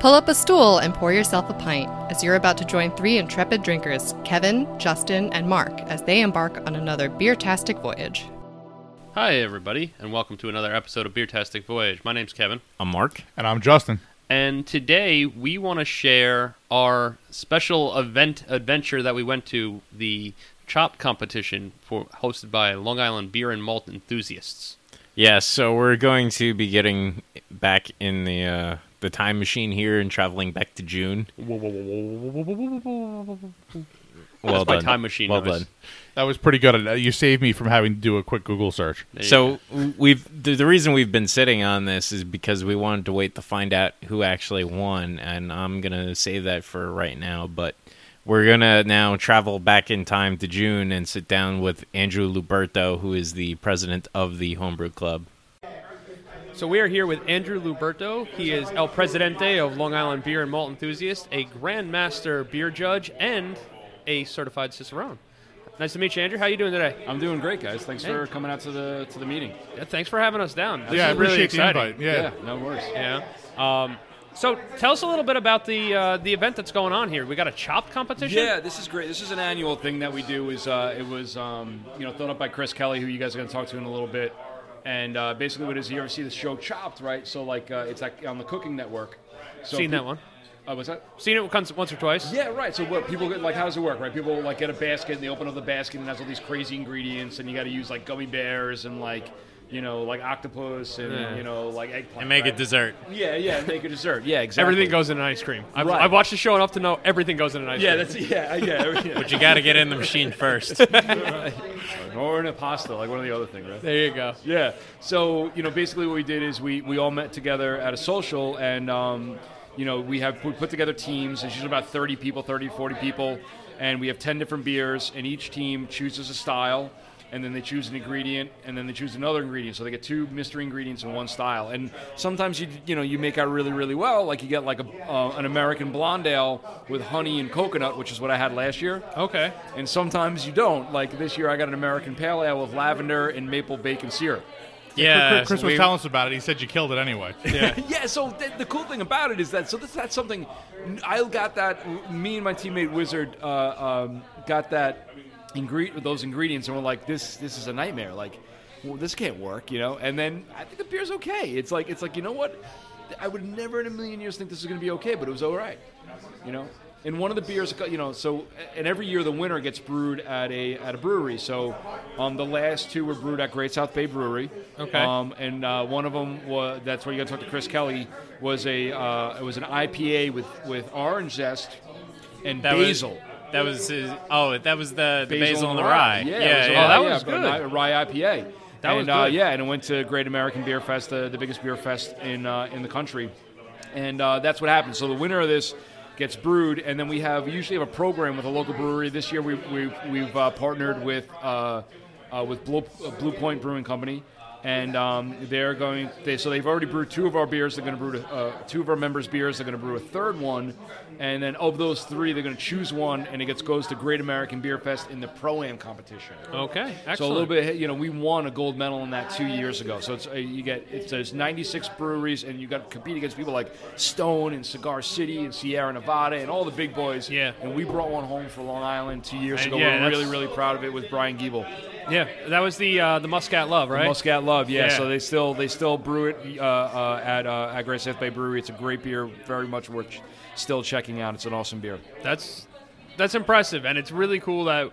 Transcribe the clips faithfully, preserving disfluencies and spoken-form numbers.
Pull up a stool and pour yourself a pint as you're about to join three intrepid drinkers, Kevin, Justin, and Mark, as they embark on another Beertastic Voyage. Hi, everybody, and welcome to another episode of Beertastic Voyage. My name's Kevin. I'm Mark. And I'm Justin. And today we want to share our special event adventure that we went to, the Chop Competition, for, hosted by Long Island Beer and Malt Enthusiasts. Yeah, so we're going to be getting back in the... Uh... the time machine here and traveling back to June. Well done. Time machine well noise. done. That was pretty good. You saved me from having to do a quick Google search. So go. we've the, the reason we've been sitting on this is because we wanted to wait to find out who actually won, and I'm gonna save that for right now. But we're gonna now travel back in time to June and sit down with Andrew Luberto, who is the president of the Homebrew Club. So we are here with Andrew Luberto. He is El Presidente of Long Island Beer and Malt Enthusiast, a Grand Master Beer Judge, and a Certified Cicerone. Nice to meet you, Andrew. How are you doing today? I'm doing great, guys. Thanks hey. for coming out to the to the meeting. Yeah, thanks for having us down. That's yeah, I really appreciate exciting. the invite. Yeah. yeah, no worries. Yeah. Um, so tell us a little bit about the uh, the event that's going on here. We got a chopped competition. Yeah, this is great. This is an annual thing that we do. Is uh, it was um, you know thrown up by Chris Kelly, who you guys are going to talk to in a little bit. And uh, basically what it is, you ever see the show Chopped, right? So, like, uh, it's like on the Cooking Network. So Seen people, that one. Uh, what's that? Seen it once or twice. Yeah, right. So what people get, like, how does it work, right? People, like, get a basket, and they open up the basket, and it has all these crazy ingredients, and you got to use, like, gummy bears and, like, you know, like octopus and, yeah. you know, like eggplant. And make right? a dessert. Yeah, yeah, make a dessert. Yeah, exactly. Everything goes in an ice cream. I've, right. I've watched the show enough to know everything goes in an ice yeah, cream. That's, yeah, yeah, yeah. But you got to get in the machine first. Or in a pasta, like one of the other things, right? There you go. Yeah. So, you know, basically what we did is we, we all met together at a social, and, um, you know, we have we put together teams. It's usually about thirty people, thirty, forty people. And we have ten different beers, and each team chooses a style. And then they choose an ingredient, and then they choose another ingredient. So they get two mystery ingredients in one style. And sometimes you you know you make out really really well. Like you get like a uh, an American blonde ale with honey and coconut, which is what I had last year. Okay. And sometimes you don't. Like this year, I got an American pale ale with lavender and maple bacon syrup. Yeah, Chris was telling us about it. He said you killed it anyway. Yeah, yeah. So th- the cool thing about it is that so this, that's something I got that me and my teammate Wizard uh, um, got that. Ingre- with those ingredients, and we're like, this this is a nightmare. Like, well, this can't work, you know? And then I think the beer's okay. It's like, it's like you know what? I would never in a million years think this is going to be okay, but it was all right, you know? And one of the beers, you know, so, and every year the winner gets brewed at a at a brewery. So um, the last two were brewed at Great South Bay Brewery. Okay. Um, and uh, one of them, was, that's where you got to talk to Chris Kelly, was a uh, it was an I P A with, with orange zest and that basil. Was- That was his, oh, that was the, the basil, basil and the rye. rye. Yeah, yeah, was, yeah, oh, that yeah, was good. A rye I P A. That and, was good. Uh, yeah, and it went to Great American Beer Fest, the, the biggest beer fest in uh, in the country, and uh, that's what happened. So the winner of this gets brewed, and then we have we usually have a program with a local brewery. This year we we've, we've uh, partnered with uh, uh, with Blue, uh, Blue Point Brewing Company, and um, they're going. They, so they've already brewed two of our beers. They're going to brew uh, two of our members' beers. They're going to brew a third one. And then of those three, they're going to choose one, and it gets goes to Great American Beer Fest in the Pro-Am competition. Okay, excellent. So a little bit, you know, we won a gold medal in that two years ago. So it's uh, you get it's, it's ninety-six breweries, and you got to compete against people like Stone and Cigar City and Sierra Nevada and all the big boys. Yeah. And we brought one home for Long Island two years ago. Yeah, we're really, really proud of it with Brian Giebel. Yeah, that was the uh, the Muscat Love, right? The Muscat Love, yeah. yeah. So they still they still brew it uh, uh, at uh, at Great South Bay Brewery. It's a great beer, very much worth still checking out. It's an awesome beer. That's that's impressive, and it's really cool that,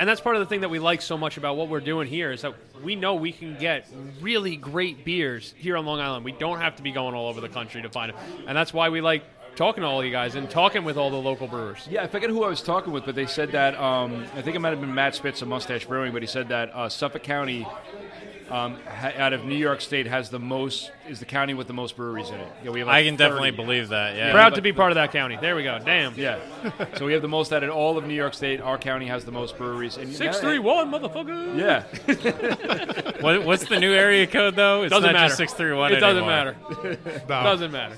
and that's part of the thing that we like so much about what we're doing here is that we know we can get really great beers here on Long Island. We don't have to be going all over the country to find it, and that's why we like talking to all you guys and talking with all the local brewers. Yeah, I forget who I was talking with, but they said that, um, I think it might have been Matt Spitz of Mustache Brewing, but he said that uh, Suffolk County um, ha- out of New York State has the most, is the county with the most breweries in it. Yeah, we have like I can thirty. Definitely believe that, yeah. Proud to be part of that county. There we go. Damn. Yeah. So we have the most out of all of New York State. Our county has the most breweries. And six three one, motherfucker. Yeah. what, what's the new area code, though? It's doesn't not matter. Just six three one it doesn't anymore. Matter. No. Doesn't matter.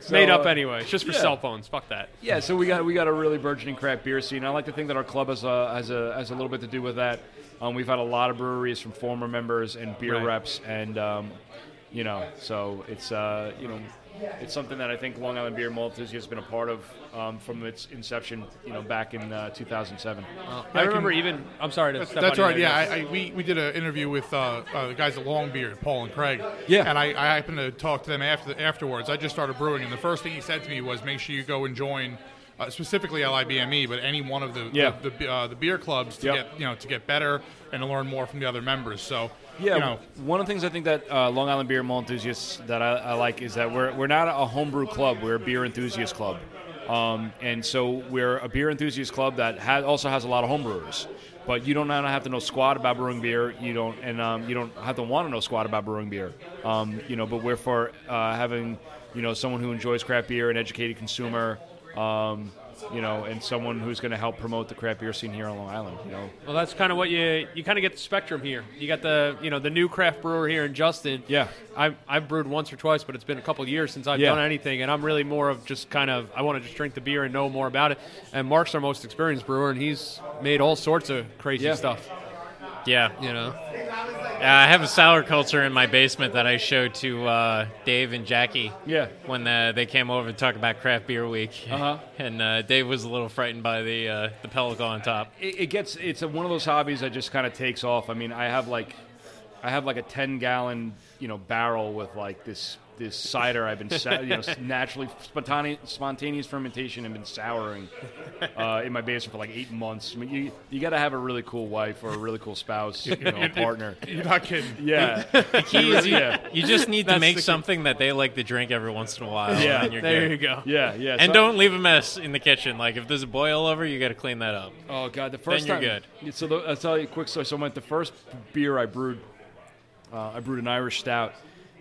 So, made up anyway. It's just for yeah. cell phones. Fuck that. Yeah, so we got we got a really burgeoning craft beer scene. I like to think that our club has a has a, has a little bit to do with that. Um, we've had a lot of breweries from former members and beer right. reps, and um, you know. So it's uh, you know, it's something that I think Long Island Beer and Malt Enthusiasts has been a part of um, from its inception, you know, back in uh, two thousand seven. Well, I, I remember can, even. I'm sorry to. That's, step that's on right. Yeah, I, I, we we did an interview with uh, uh, the guys at Long Beard, Paul and Craig. Yeah. And I, I happened to talk to them after afterwards. I just started brewing, and the first thing he said to me was, "Make sure you go and join." Uh, specifically L I B M E, but any one of the yeah. the, the, uh, the beer clubs to yep. get you know to get better and to learn more from the other members. So yeah, you know. One of the things I think that uh, Long Island Beer and Malt Enthusiasts that I, I like is that we're we're not a homebrew club; we're a beer enthusiast club, um, and so we're a beer enthusiast club that has, also has a lot of homebrewers. But you don't have to know squat about brewing beer. You don't, and um, you don't have to want to know squat about brewing beer. Um, you know, but we're for uh, having you know someone who enjoys craft beer, an educated consumer. Um, you know, and someone who's going to help promote the craft beer scene here on Long Island. You know, well, that's kind of what you you kind of get the spectrum here. You got the you know the new craft brewer here in Justin. Yeah, I've I've brewed once or twice, but it's been a couple of years since I've yeah. done anything, and I'm really more of just kind of I want to just drink the beer and know more about it. And Mark's our most experienced brewer, and he's made all sorts of crazy yeah. stuff. Yeah, you know, uh, I have a sour culture in my basement that I showed to uh, Dave and Jackie. Yeah, when the, they came over to talk about craft beer week, uh-huh. and uh, Dave was a little frightened by the uh, the pellicle on top. It, it gets it's a, one of those hobbies that just kind of takes off. I mean, I have like I have like a ten gallon you know barrel with like this this cider I've been you know naturally spontaneous spontaneous fermentation and been souring uh, in my basement for like eight months. I mean, you you got to have a really cool wife or a really cool spouse, you know, a partner. You're not kidding. Yeah. The key is you, you just need That's to make something key. That they like to drink every once in a while. Yeah. And you're there good. You go. Yeah, yeah. And so don't I, leave a mess in the kitchen. Like if there's a boil over, you got to clean that up. Oh God, the first then time. You're good. So the, I'll tell you a quick story. So when the first beer I brewed, uh, I brewed an Irish stout.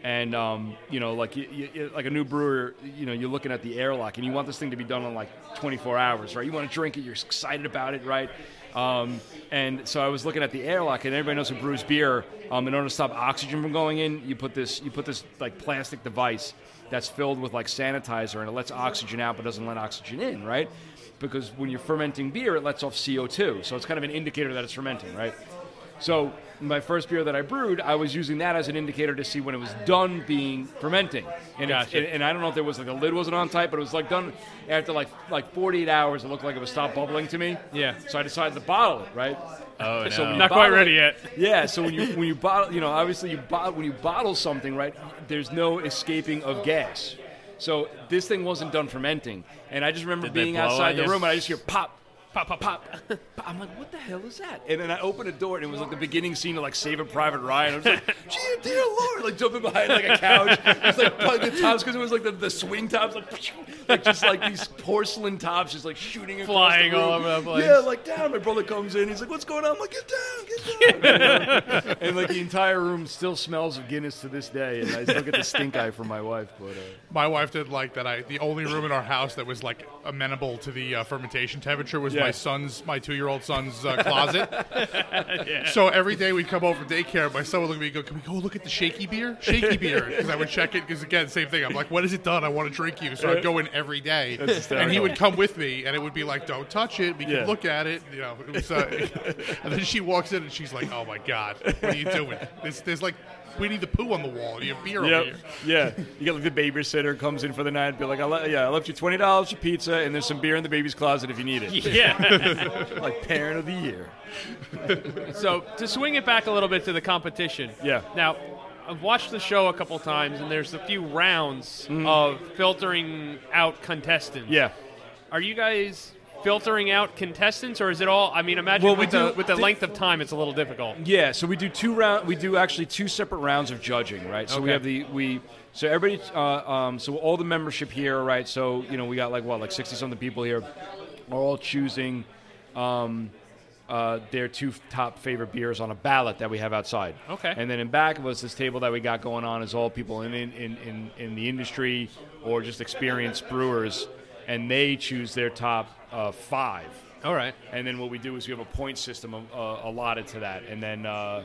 And, um, you know, like you, you, like a new brewer, you know, you're looking at the airlock and you want this thing to be done in like twenty-four hours, right? You want to drink it. You're excited about it, right? Um, and so I was looking at the airlock, and everybody knows who brews beer. Um, in order to stop oxygen from going in, you put this, you put this like plastic device that's filled with like sanitizer, and it lets oxygen out but doesn't let oxygen in, right? Because when you're fermenting beer, it lets off C O two. So it's kind of an indicator that it's fermenting, right? So my first beer that I brewed, I was using that as an indicator to see when it was done being fermenting. And gotcha. it, and I don't know if there was like a lid wasn't on tight, but it was like done after like like forty-eight hours. It looked like it was stopped bubbling to me. Yeah. So I decided to bottle it, right? Oh no. So not quite ready yet. Yeah. So when you when you bottle, you know, obviously you bottle when you bottle something, right? There's no escaping of gas. So this thing wasn't done fermenting, and I just remember Did being outside the room and I just hear pop. Pop, pop, pop. I'm like, what the hell is that? And then I opened a door, and it was like the beginning scene of like Saving Private Ryan. I was like, gee, dear Lord, like jumping behind like a couch. It's like the tops, because it was like the, the swing tops, like, like just like these porcelain tops just like shooting across Flying the room. All over the place. Yeah, like down. My brother comes in. He's like, what's going on? I'm like, get down, get down. and, and like the entire room still smells of Guinness to this day. And I still get the stink eye from my wife. But, uh, my wife did like that. I The only room in our house that was like amenable to the uh, fermentation temperature was yeah. my son's, my two-year-old son's uh, closet. yeah. So every day we'd come over from daycare, my son would look at me and go, can we go look at the shaky beer? Shaky beer. Because I would check it, because again, same thing. I'm like, what is it done? I want to drink you. So I'd go in every day. And he would come with me, and it would be like, don't touch it. We yeah. can look at it. You know, it was, uh, and then she walks in, and she's like, oh, my God. What are you doing? There's, there's like... We need the poo on the wall. You have beer yep. over here. Yeah. You got like the babysitter comes in for the night and be like, I le- yeah, I left you twenty dollars for pizza, and there's some beer in the baby's closet if you need it. Yeah. like parent of the year. So to swing it back a little bit to the competition. Yeah. Now, I've watched the show a couple times, and there's a few rounds mm. of filtering out contestants. Yeah. Are you guys... filtering out contestants, or is it all? I mean, imagine well, we with, do, the, with the length of time, it's a little difficult. Yeah, so we do two round. We do actually two separate rounds of judging, right? So okay. we have the we. So everybody, uh, um, so all the membership here, right? So you know, we got like what, like sixty something people here, are all choosing um, uh, their two top favorite beers on a ballot that we have outside. Okay. And then in back of us, this table that we got going on is all people in in in, in the industry or just experienced brewers, and they choose their top. Uh, five. All right. And then what we do is we have a point system of, uh, allotted to that, and then uh,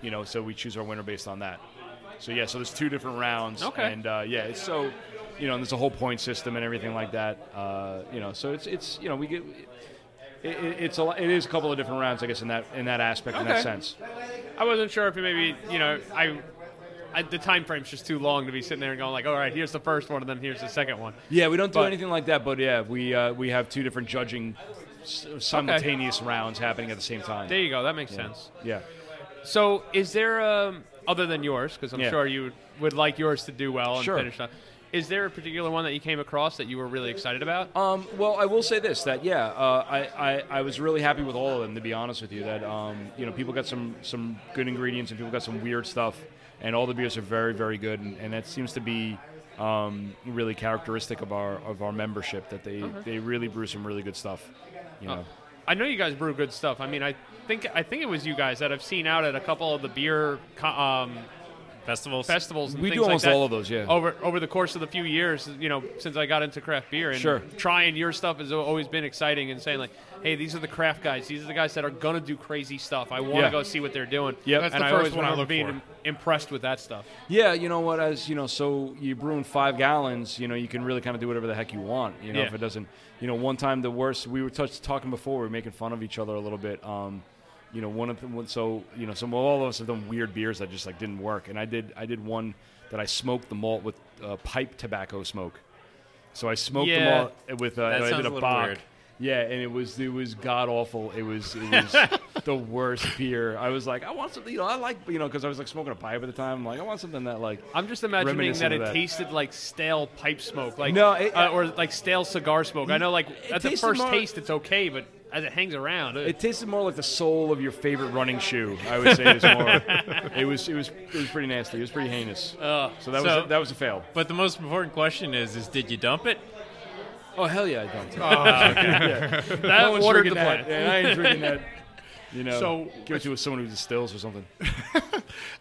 you know, so we choose our winner based on that. So yeah, so there's two different rounds. Okay. And uh, yeah, it's so you know, and there's a whole point system and everything like that. Uh, you know, so it's it's you know, we get it, it, it's a it is a couple of different rounds, I guess, in that in that aspect, okay. in that sense. I wasn't sure if maybe you know I. I, the time frame's just too long to be sitting there and going like, all right, here's the first one and then here's the second one. Yeah, we don't do but, anything like that, but yeah, we uh, we have two different judging s- simultaneous okay. rounds happening at the same time. There you go. That makes yeah. sense. Yeah. So is there, um, other than yours, because I'm yeah. sure you would like yours to do well and sure. finish up, is there a particular one that you came across that you were really excited about? Um, well, I will say this, that, yeah, uh, I, I, I was really happy with all of them, to be honest with you, that um, you know, people got some, some good ingredients and people got some weird stuff, and all the beers are very, very good, and, and that seems to be um, really characteristic of our of our membership, that they, uh-huh. they really brew some really good stuff, you know. Uh, I know you guys brew good stuff. I mean, I think I think it was you guys that I've seen out at a couple of the beer um, Festivals. Festivals and we things do almost like that all of those, yeah. Over over the course of the few years, you know, since I got into craft beer. And sure. trying your stuff has always been exciting, and saying like, hey, these are the craft guys. These are the guys that are going to do crazy stuff. I want to yeah. go see what they're doing. Yeah, that's and the I first one I look being for. Impressed with that stuff. Yeah, you know what, as you know, so you're brewing five gallons, you know, you can really kind of do whatever the heck you want, you know, yeah. if it doesn't, you know, one time the worst, we were touch, talking before, we were making fun of each other a little bit, um, you know, one of them, so, you know, some all of us have done weird beers that just, like, didn't work. And I did I did one that I smoked the malt with uh, pipe tobacco smoke. So I smoked yeah. the malt with, uh, I did a, a Bock. Weird. Yeah, and it was it was god awful. It was it was the worst beer. I was like, I want something. You know, I like you know because I was like smoking a pipe at the time. I'm like, I want something that like. I'm just imagining that it that. tasted like stale pipe smoke, like no, it, uh, or like stale cigar smoke. I know, like at the first more, taste, it's okay, but as it hangs around, it, it tasted more like the sole of your favorite running shoe. I would say it's more. it was it was it was pretty nasty. It was pretty heinous. Uh, so that so, was that was a fail. But the most important question is: is did you dump it? Oh, hell yeah, I dumped it. Oh, okay. yeah. That no watered the plant. Yeah, I ain't drinking that. You know, so, give it to someone who distills or something.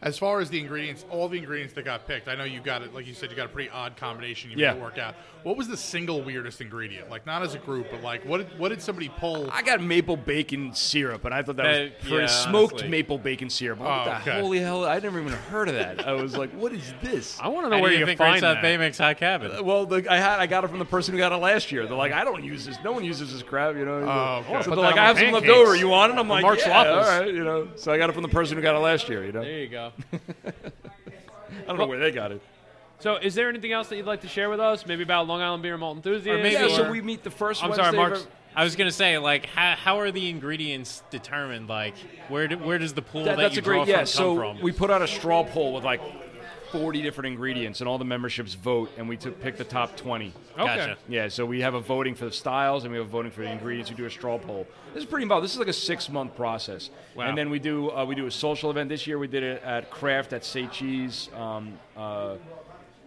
As far as the ingredients, all the ingredients that got picked, I know you got it, like you said, you got a pretty odd combination you yeah. made it work out. What was the single weirdest ingredient? Like, not as a group, but like, what did, what did somebody pull? I got maple bacon syrup, and I thought that uh, was pretty yeah, smoked honestly. Maple bacon syrup. Oh, what the okay. holy hell? I never even heard of that. I was like, what is this? I want to know How where do you, you think find Great South Bay makes high cabin. Uh, well, the, I had I got it from the person who got it last year. They're like, I don't use this. No one uses this crap, you know. Oh, okay. So they're like, I have pancakes. Some left over. You want it? I'm like, Mark's yeah, all right, you know. So I got it from the person who got it last year, you know. There you go. I don't well, know where they got it. So is there anything else that you'd like to share with us? Maybe about Long Island Beer and Malt Enthusiasts? Or maybe, yeah, or, so we meet the first I'm Wednesday. I'm sorry, Mark's. I was going to say, like, how, how are the ingredients determined? Like, where do, where does the pool that, that that's you a draw great, from yeah, come so from? So we put out a straw poll with, like, forty different ingredients, and all the memberships vote, and we took pick the top twenty. Okay. Gotcha. Yeah, so we have a voting for the styles, and we have a voting for the ingredients. We do a straw poll. This is pretty involved. This is like a six-month process. Wow. And then we do uh, we do a social event. This year we did it at Craft at Say Cheese, um, uh,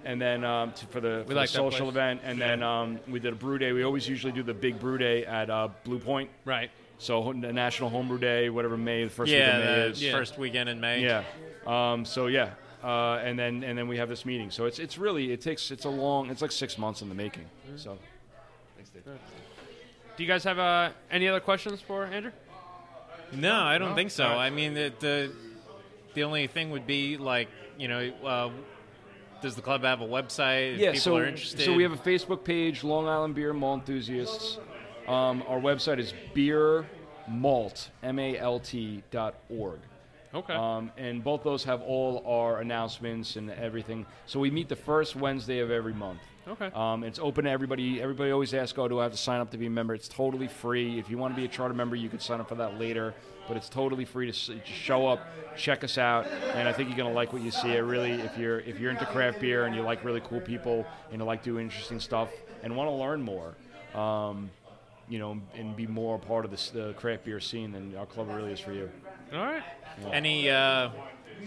and then um, to, for the, for the like social event, and yeah. then um, we did a brew day. We always usually do the big brew day at uh, Blue Point. Right. So the National Homebrew Day, whatever May, the first yeah, weekend in May is. Yeah, first weekend in May. Yeah. Um, so, yeah. Uh, and then and then we have this meeting. So it's it's really it takes it's a long it's like six months in the making. So thanks, Dave. Do you guys have uh, any other questions for Andrew? No, I don't no? think so. Right. I mean the, the the only thing would be like you know uh, does the club have a website? If yeah, people so are interested? So we have a Facebook page, Long Island Beer and Malt Enthusiasts. Um, our website is beermalt m a l t dot org. Okay. Um, and both those have all our announcements and everything. So we meet the first Wednesday of every month. Okay. Um, it's open to everybody. Everybody always asks, oh, do I have to sign up to be a member? It's totally free. If you want to be a charter member, you can sign up for that later. But it's totally free to just show up, check us out, and I think you're going to like what you see. I really, if you're if you're into craft beer and you like really cool people and you like doing interesting stuff and want to learn more, um, you know, and be more a part of this, the craft beer scene, then our club really is for you. All right. Yeah. Any uh,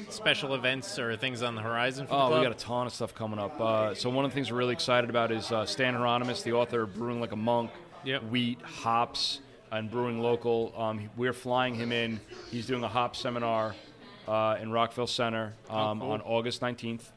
special events or things on the horizon for oh, the club? Oh, we got a ton of stuff coming up. Uh, so one of the things we're really excited about is uh, Stan Hieronymus, the author of Brewing Like a Monk, yep. Wheat, Hops, and Brewing Local. Um, we're flying him in. He's doing a hop seminar uh, in Rockville Center um, oh, cool. on August nineteenth.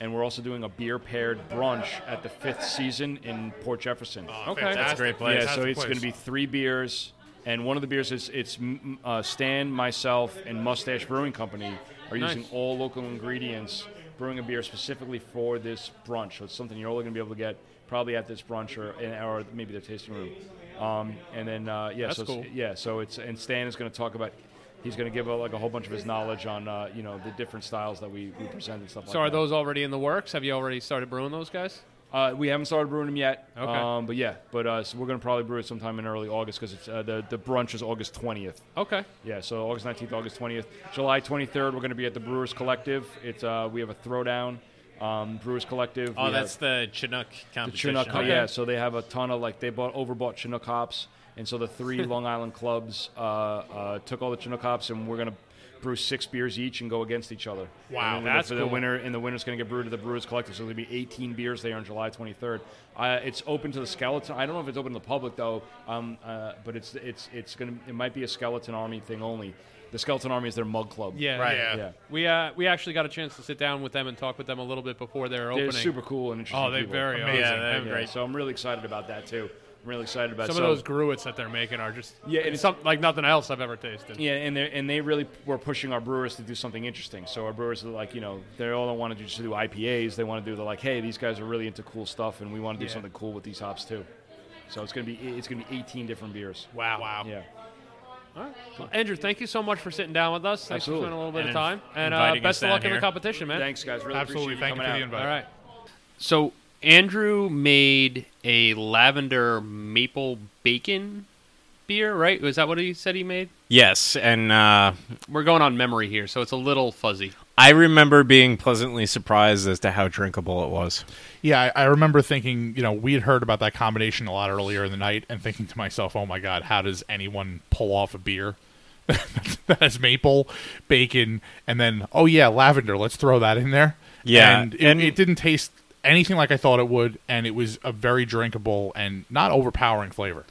And we're also doing a beer-paired brunch at the Fifth Season in Port Jefferson. Oh, okay. Fantastic. That's a great place. Yeah, so it's going to be three beers. And one of the beers is it's uh, Stan, myself, and Mustache Brewing Company are nice. Using all local ingredients, brewing a beer specifically for this brunch. So it's something you're only going to be able to get probably at this brunch or or maybe their tasting room. Um, and then uh, yeah, That's so cool. yeah, so it's and Stan is going to talk about he's going to give a, like a whole bunch of his knowledge on uh, you know the different styles that we, we present and stuff. So like that. So are those already in the works? Have you already started brewing those guys? Uh, we haven't started brewing them yet. Okay. Um, but yeah, but uh, so we're going to probably brew it sometime in early August because uh, the the brunch is August twentieth. Okay. Yeah, so August nineteenth, August twentieth, July twenty-third. We're going to be at the Brewers Collective. It's uh, we have a throwdown. Um, Brewers Collective. Oh, that's the Chinook competition. The Chinook, okay. Yeah. So they have a ton of like they bought overbought Chinook hops, and so the three Long Island clubs uh, uh, took all the Chinook hops, and we're gonna brew six beers each and go against each other. Wow, and that's cool. The winner, and the winner's going to get brewed to the Brewers Collective. So there'll be eighteen beers there on July twenty-third. Uh, it's open to the skeleton. I don't know if it's open to the public though, um, uh, but it's it's it's gonna it might be a Skeleton Army thing only. The Skeleton Army is their mug club. Yeah, right. Yeah. yeah. We uh, we actually got a chance to sit down with them and talk with them a little bit before their opening. They're super cool and interesting. Oh, they're people. very amazing. Yeah, they're yeah. great. So I'm really excited about that too. I'm really excited about some so, of those gruits that they're making are just yeah, and it's some, like nothing else I've ever tasted. Yeah, and they and they really were pushing our brewers to do something interesting. So our brewers are like, you know, they all don't want to do, just do I P As. They want to do the like, hey, these guys are really into cool stuff, and we want to do yeah. something cool with these hops too. So it's gonna be it's gonna be eighteen different beers. Wow. Wow. Yeah. All right. Well, Andrew, thank you so much for sitting down with us. Thanks Absolutely. for spending a little bit of time. And uh, best of luck here. in the competition, man. Thanks, guys. Really Absolutely. appreciate you coming out. Thank you for the invite. All right. So Andrew made a lavender maple bacon beer, right? Was that what he said he made? Yes. And uh, we're going on memory here, so it's a little fuzzy. I remember being pleasantly surprised as to how drinkable it was. Yeah, I, I remember thinking, you know, we had heard about that combination a lot earlier in the night and thinking to myself, oh my God, how does anyone pull off a beer that has maple, bacon, and then, oh yeah, lavender, let's throw that in there. Yeah. And it, and it didn't taste anything like I thought it would, and it was a very drinkable and not overpowering flavor.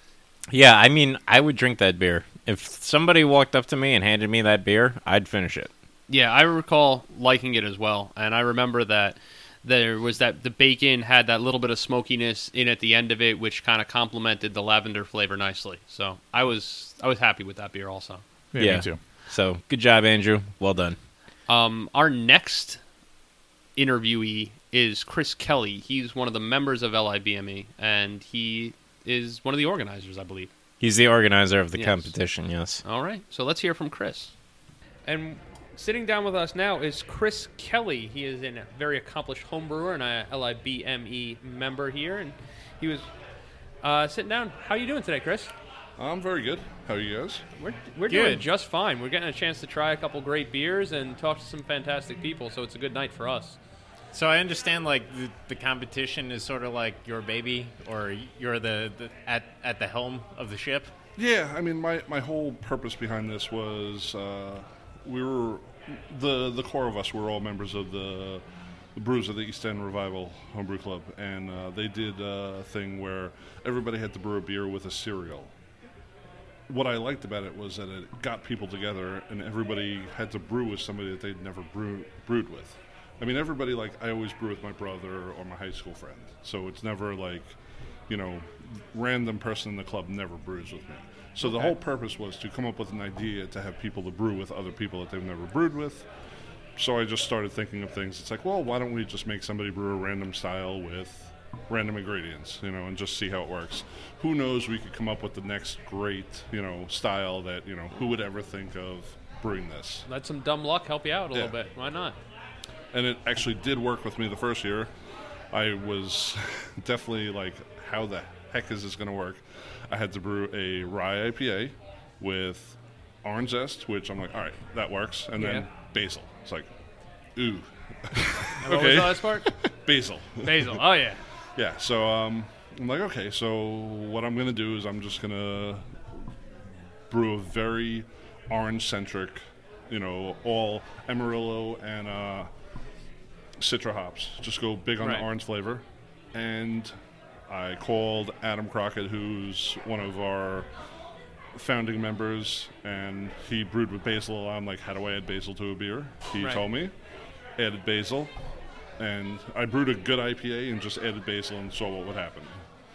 Yeah, I mean, I would drink that beer. If somebody walked up to me and handed me that beer, I'd finish it. Yeah, I recall liking it as well, and I remember that there was that the bacon had that little bit of smokiness in at the end of it, which kind of complemented the lavender flavor nicely. So I was I was happy with that beer also. Yeah, yeah. Me too. So good job, Andrew. Well done. Um, our next interviewee is Chris Kelly. He's one of the members of L I B M E, and he is one of the organizers, I believe. He's the organizer of the yes. competition, yes. All right, so let's hear from Chris. And sitting down with us now is Chris Kelly. He is a very accomplished homebrewer and a L I B M E member here. And he was uh, sitting down. How are you doing today, Chris? I'm very good. How are you guys? We're we're good. doing just fine. We're getting a chance to try a couple great beers and talk to some fantastic people, so it's a good night for us. So I understand, like, the, the competition is sort of like your baby, or you're the, the at at the helm of the ship? Yeah, I mean, my, my whole purpose behind this was... Uh, We were, the the core of us were all members of the, the Brewers of the East End Revival Homebrew Club, and uh, they did a thing where everybody had to brew a beer with a cereal. What I liked about it was that it got people together, and everybody had to brew with somebody that they'd never brew, brewed with. I mean, everybody, like, I always brew with my brother or my high school friend, so it's never like, you know, random person in the club never brews with me. So the okay. whole purpose was to come up with an idea to have people to brew with other people that they've never brewed with. So I just started thinking of things. It's like, well, why don't we just make somebody brew a random style with random ingredients, you know, and just see how it works. Who knows, we could come up with the next great, you know, style that, you know, who would ever think of brewing this? Let some dumb luck help you out a yeah. little bit. Why not? And it actually did work with me the first year. I was definitely like, how the heck is this going to work? I had to brew a rye I P A with orange zest, which I'm like, all right, that works. And yeah. then basil. It's like, ooh. okay. What was the last part? Basil. Basil. Oh, yeah. yeah. So um, I'm like, okay, so what I'm going to do is I'm just going to brew a very orange-centric, you know, all Amarillo and uh, Citra hops. Just go big on right. the orange flavor. And I called Adam Crockett, who's one of our founding members, and he brewed with basil. I'm like, how do I add basil to a beer? He right. told me, added basil, and I brewed a good I P A and just added basil and saw what would happen.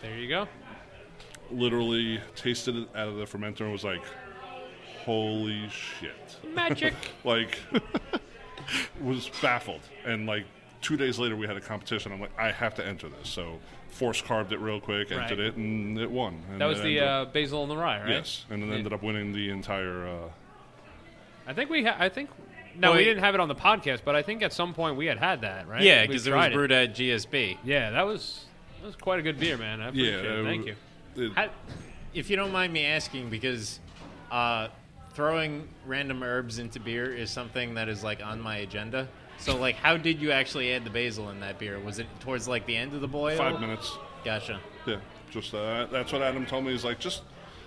There you go. Literally tasted it out of the fermenter and was like, holy shit. Magic. Like, was baffled. And like two days later, we had a competition. I'm like, I have to enter this, so... Force carved it real quick, entered right. it, and it won. And that was it the uh, up, basil and the rye, right? Yes, and it yeah. ended up winning the entire uh, I think we. Ha- I think. No, well, we didn't have it on the podcast, but I think at some point we had had that, right? Yeah, because it was brewed at G S B. Yeah, that was that was quite a good beer, man. I appreciate yeah, it. Thank it, you. It, How, if you don't mind me asking, because uh, throwing random herbs into beer is something that is like on my agenda. So, like, how did you actually add the basil in that beer? Was it towards like the end of the boil? Five minutes. Gotcha. Yeah, just uh, that's what Adam told me. He's like, just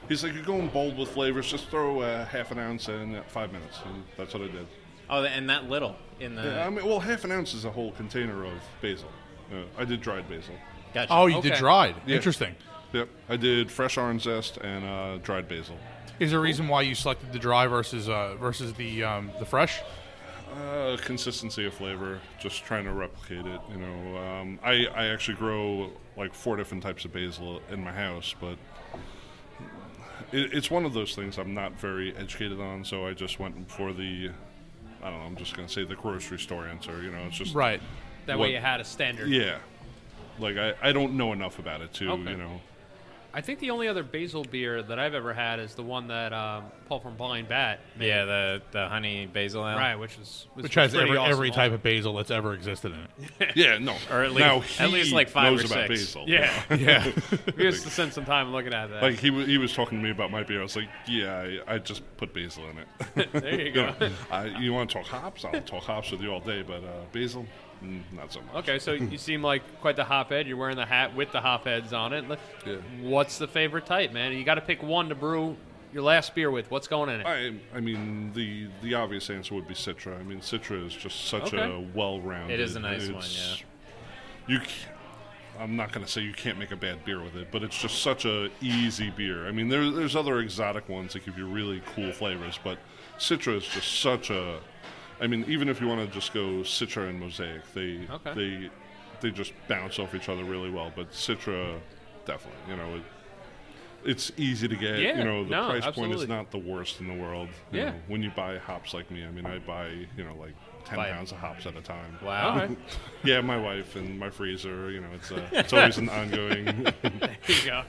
he's like, you're going bold with flavors. Just throw uh, half an ounce in at five minutes, and that's what I did. Oh, and that little in the. Yeah, I mean, well, half an ounce is a whole container of basil. Uh, I did dried basil. Gotcha. Oh, you okay. did dried. Yeah. Interesting. Yep, I did fresh orange zest and uh, dried basil. Is there a reason why you selected the dry versus uh, versus the um, the fresh? Uh, consistency of flavor, just trying to replicate it. You know, um, I, I actually grow like four different types of basil in my house, but it, it's one of those things I'm not very educated on, so I just went for the, I don't know, I'm just going to say the grocery store answer. You know, it's just. Right. That what, way you had a standard. Yeah. Like, I, I don't know enough about it, too, okay. you know. I think the only other basil beer that I've ever had is the one that um, Paul from Blind Bat made. Yeah, the, the honey basil ale. Right, which is was, which has every, awesome every type of basil that's ever existed in it. yeah, no. Or at least at least like five knows or six. About basil. Yeah, yeah. yeah. We used to spend some time looking at that. Like he w- he was talking to me about my beer. I was like, yeah, I, I just put basil in it. There you go. You know, I, you want to talk hops? I'll talk hops with you all day, but uh, basil. Mm, not so much. Okay, so you seem like quite the hophead. You're wearing the hat with the hop heads on it. Yeah. What's the favorite type, man? You got to pick one to brew your last beer with. What's going in it? I, I mean, the the obvious answer would be Citra. I mean, Citra is just such okay. a well-rounded. It is a nice one, yeah. You, I'm not going to say you can't make a bad beer with it, but it's just such a easy beer. I mean, there, there's other exotic ones that give you really cool flavors, but Citra is just such a... I mean, even if you want to just go Citra and Mosaic, they okay. they they just bounce off each other really well. But Citra, definitely, you know, it, it's easy to get. Yeah, you know, the no, price absolutely. point is not the worst in the world. You yeah. know, when you buy hops like me, I mean, I buy, you know, like ten buy pounds it. of hops at a time. Wow. Right. Yeah, my wife and my freezer, you know, it's uh, it's always an ongoing. There you go.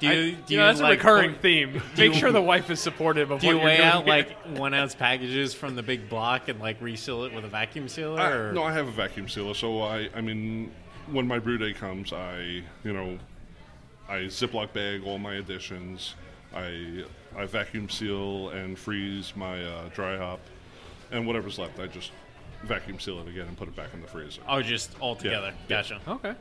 Do you, I, do you, you know, that's like, a recurring like, theme. Make you, sure the wife is supportive of do what you you're doing. Do you weigh out, like, one-ounce packages from the big block and, like, reseal it with a vacuum sealer? I, or? No, I have a vacuum sealer. So, I, I mean, when my brew day comes, I, you know, I Ziploc bag all my additions. I I vacuum seal and freeze my uh, dry hop. And whatever's left, I just vacuum seal it again and put it back in the freezer. Oh, just all together. Yeah. Gotcha. Yeah. Okay.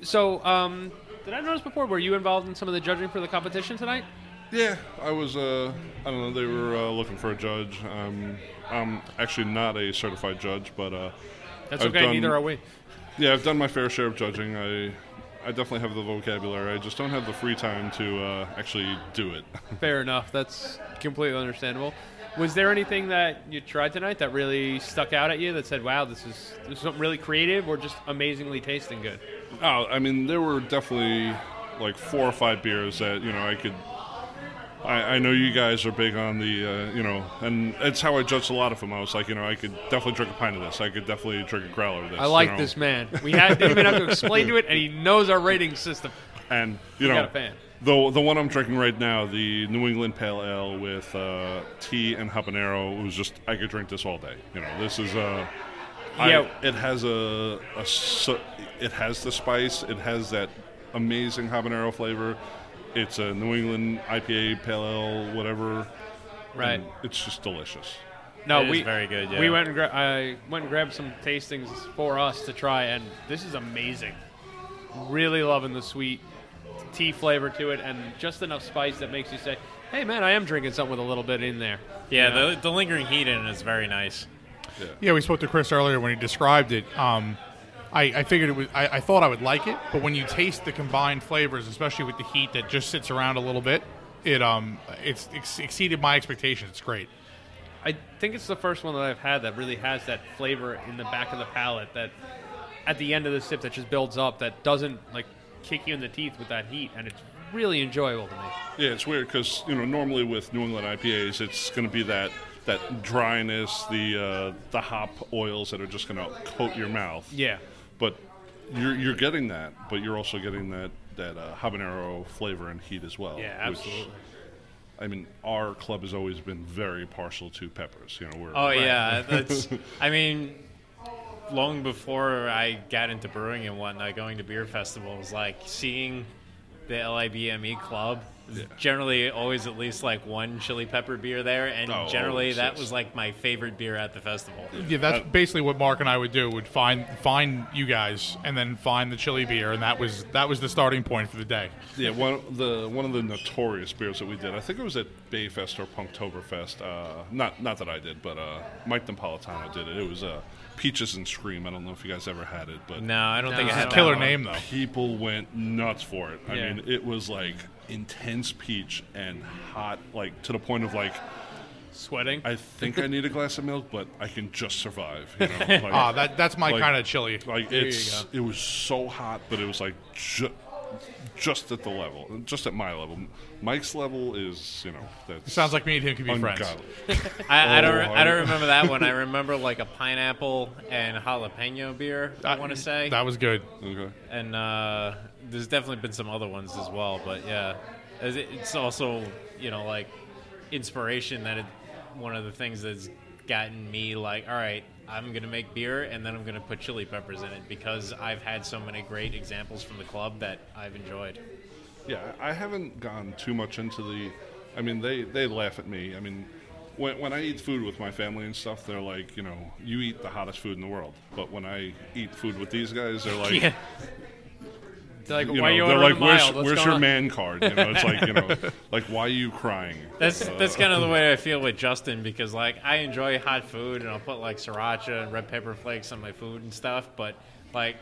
So, um... did I notice before, were you involved in some of the judging for the competition tonight? Yeah, I was, uh, I don't know, they were uh, looking for a judge. Um, I'm actually not a certified judge, but... Uh, That's I've okay, done, neither are we. Yeah, I've done my fair share of judging. I I definitely have the vocabulary. I just don't have the free time to uh, actually do it. Fair enough. That's completely understandable. Was there anything that you tried tonight that really stuck out at you that said, wow, this is, this is something really creative or just amazingly tasting good? Oh, I mean, there were definitely like four or five beers that, you know, I could, I, I know you guys are big on the, uh, you know, and it's how I judged a lot of them. I was like, you know, I could definitely drink a pint of this. I could definitely drink a growler of this. I like you know? this man. We had to even have to explain to it, and he knows our rating system. And, you know, got a fan. The, the one I'm drinking right now, the New England Pale Ale with uh, tea and habanero, it was just, I could drink this all day. You know, this is a... Uh, Yeah. I, it has a, a su- it has the spice. It has that amazing habanero flavor. It's a New England I P A, pale ale, whatever. Right. And it's just delicious. No, it we is very good. Yeah. We went and gra- I went and grabbed some tastings for us to try, and this is amazing. Really loving the sweet tea flavor to it, and just enough spice that makes you say, "Hey, man, I am drinking something with a little bit in there." Yeah, you know? the, the lingering heat in it is very nice. Yeah. yeah, we spoke to Chris earlier when he described it. Um, I, I figured it was. I, I thought I would like it, but when you taste the combined flavors, especially with the heat that just sits around a little bit, it um, it's, it's exceeded my expectations. It's great. I think it's the first one that I've had that really has that flavor in the back of the palate that, at the end of the sip, that just builds up. That doesn't like kick you in the teeth with that heat, and it's really enjoyable to me. Yeah, it's weird because you know normally with New England I P As, it's going to be that. That dryness, the uh, the hop oils that are just going to coat your mouth. Yeah. But you're you're getting that, but you're also getting that that uh, habanero flavor and heat as well. Yeah, absolutely. Which I mean, our club has always been very partial to peppers. You know, we're. Oh right. Yeah, that's. I mean, long before I got into brewing and whatnot, going to beer festivals, like seeing the L I B M E club, yeah. Generally always at least like one chili pepper beer there, and oh, generally oh, that was like my favorite beer at the festival. Yeah, yeah that's uh, basically what Mark and I would do. Would find find you guys, and then find the chili beer, and that was that was the starting point for the day. Yeah, one the one of the notorious beers that we did, I think it was at Bayfest or Punktoberfest. Uh, not not that I did, but uh, Mike Napolitano did it. It was a uh, Peaches and Scream. I don't know if you guys ever had it, but no, I don't no, think I had. It's a killer name though. People went nuts for it. I yeah. mean, it was like intense peach and hot, like to the point of like sweating. I think I need a glass of milk, but I can just survive. You know? Like, ah, that that's my like, kind of chili. Like there it's it was so hot, but it was like ju- just at the level, just at my level. Mike's level is, you know, that's sounds like me and him could be ungodly. friends. I, I don't, I don't remember that one. I remember like a pineapple and jalapeno beer. I want to say that was good. Okay. And uh, there's definitely been some other ones as well, but yeah, it's also, you know, like inspiration that it, one of the things that's gotten me like, all right, I'm gonna make beer and then I'm gonna put chili peppers in it because I've had so many great examples from the club that I've enjoyed. Yeah, I haven't gone too much into the, I mean, they, they laugh at me. I mean, when when I eat food with my family and stuff, they're like, you know, you eat the hottest food in the world. But when I eat food with these guys, they're like, yeah. They're like, you why know, you they're like, where's, where's your on? man card? You know, it's like, you know, like, why are you crying? That's uh, that's kind of the way I feel with Justin because, like, I enjoy hot food and I'll put, like, sriracha and red pepper flakes on my food and stuff, but, like,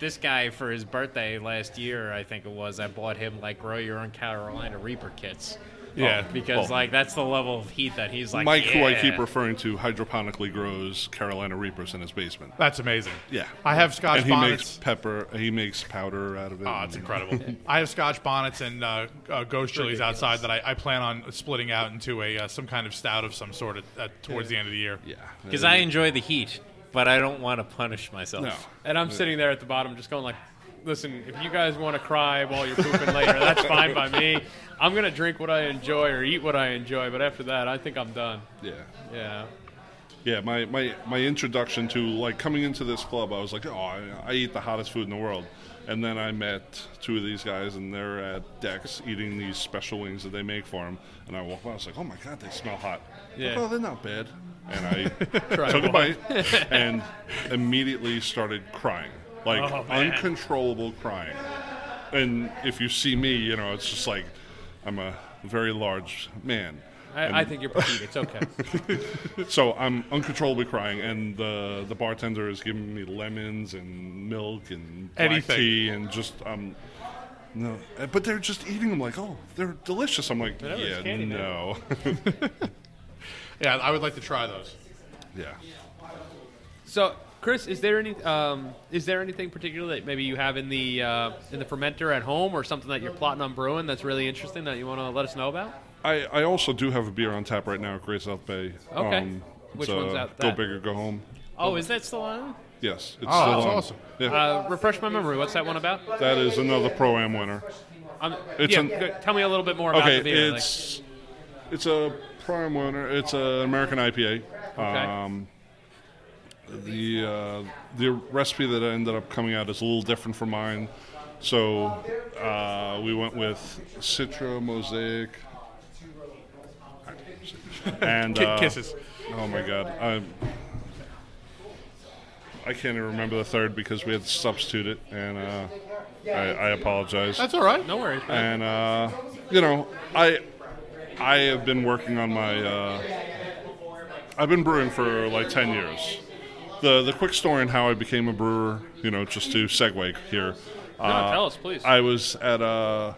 this guy for his birthday last year, I think it was, I bought him like grow your own Carolina Reaper kits. Yeah, oh, because well, like that's the level of heat that he's like. Mike, yeah. who I keep referring to, hydroponically grows Carolina Reapers in his basement. That's amazing. Yeah, I have Scotch and he bonnets. Makes pepper. He makes powder out of it. Oh, it's incredible. I have Scotch bonnets and uh, uh, ghost chilies outside that I, I plan on splitting out into a uh, some kind of stout of some sort at, at, towards yeah. the end of the year. Yeah, because I enjoy the heat. But I don't want to punish myself. No. And I'm sitting there at the bottom just going like, listen, if you guys want to cry while you're pooping later, that's fine by me. I'm going to drink what I enjoy or eat what I enjoy. But after that, I think I'm done. Yeah. Yeah. Yeah, my, my, my introduction to, like, coming into this club, I was like, oh, I, I eat the hottest food in the world. And then I met two of these guys, and they're at Dex eating these special wings that they make for them. And I walked by, I was like, oh, my God, they smell hot. Yeah. Like, oh, they're not bad. And I took a bite and immediately started crying, like oh, uncontrollable crying. And if you see me, you know, it's just like I'm a very large man. I, I think you're petite. It's okay. So I'm uncontrollably crying, and the the bartender is giving me lemons and milk and black Anything. tea and just um. No, but they're just eating them like, oh, they're delicious. I'm like, that yeah, candy, no. Yeah, I would like to try those. Yeah. So, Chris, is there any um, is there anything particular that maybe you have in the uh, in the fermenter at home, or something that you're plotting on brewing that's really interesting that you want to let us know about? I, I also do have a beer on tap right now at Great South Bay. Okay. Um, Which uh, one's out? That? Go Big or Go Home. Oh, is that still on? Yes, it's oh, still that's on. Awesome. Yeah. Uh, refresh my memory. What's that one about? That is another Pro-Am winner. Um, it's yeah, an, go, tell me a little bit more about okay, the beer. Okay, it's like. it's a. Prime winner. It's an American I P A. Okay. Um, the uh, the recipe that ended up coming out is a little different from mine. So uh, we went with Citra, Mosaic, and uh, kisses. Oh my God, I I can't even remember the third because we had to substitute it, and uh, I, I apologize. That's all right. No worries. And uh, you know, I. I have been working on my, uh, I've been brewing for like ten years. The the quick story on how I became a brewer, you know, just to segue here. Uh, no, tell us, please. I was at uh,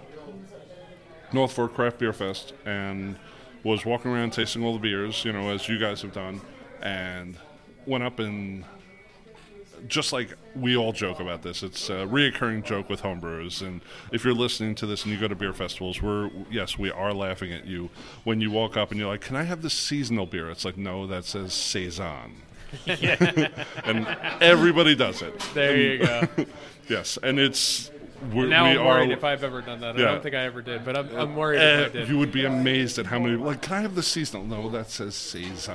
North Fork Craft Beer Fest and was walking around tasting all the beers, you know, as you guys have done, and went up and, just like we all joke about this, it's a reoccurring joke with homebrewers. And if you're listening to this and you go to beer festivals, we're yes, we are laughing at you when you walk up and you're like, "Can I have this seasonal beer?" It's like, no, that says saison, and everybody does it. There and, you go. Yes, and it's We're, now we I'm are, worried if I've ever done that. Yeah. I don't think I ever did, but I'm, I'm worried uh, if I did. You would be amazed at how many people, like, can I have the seasonal? No, that says Saison.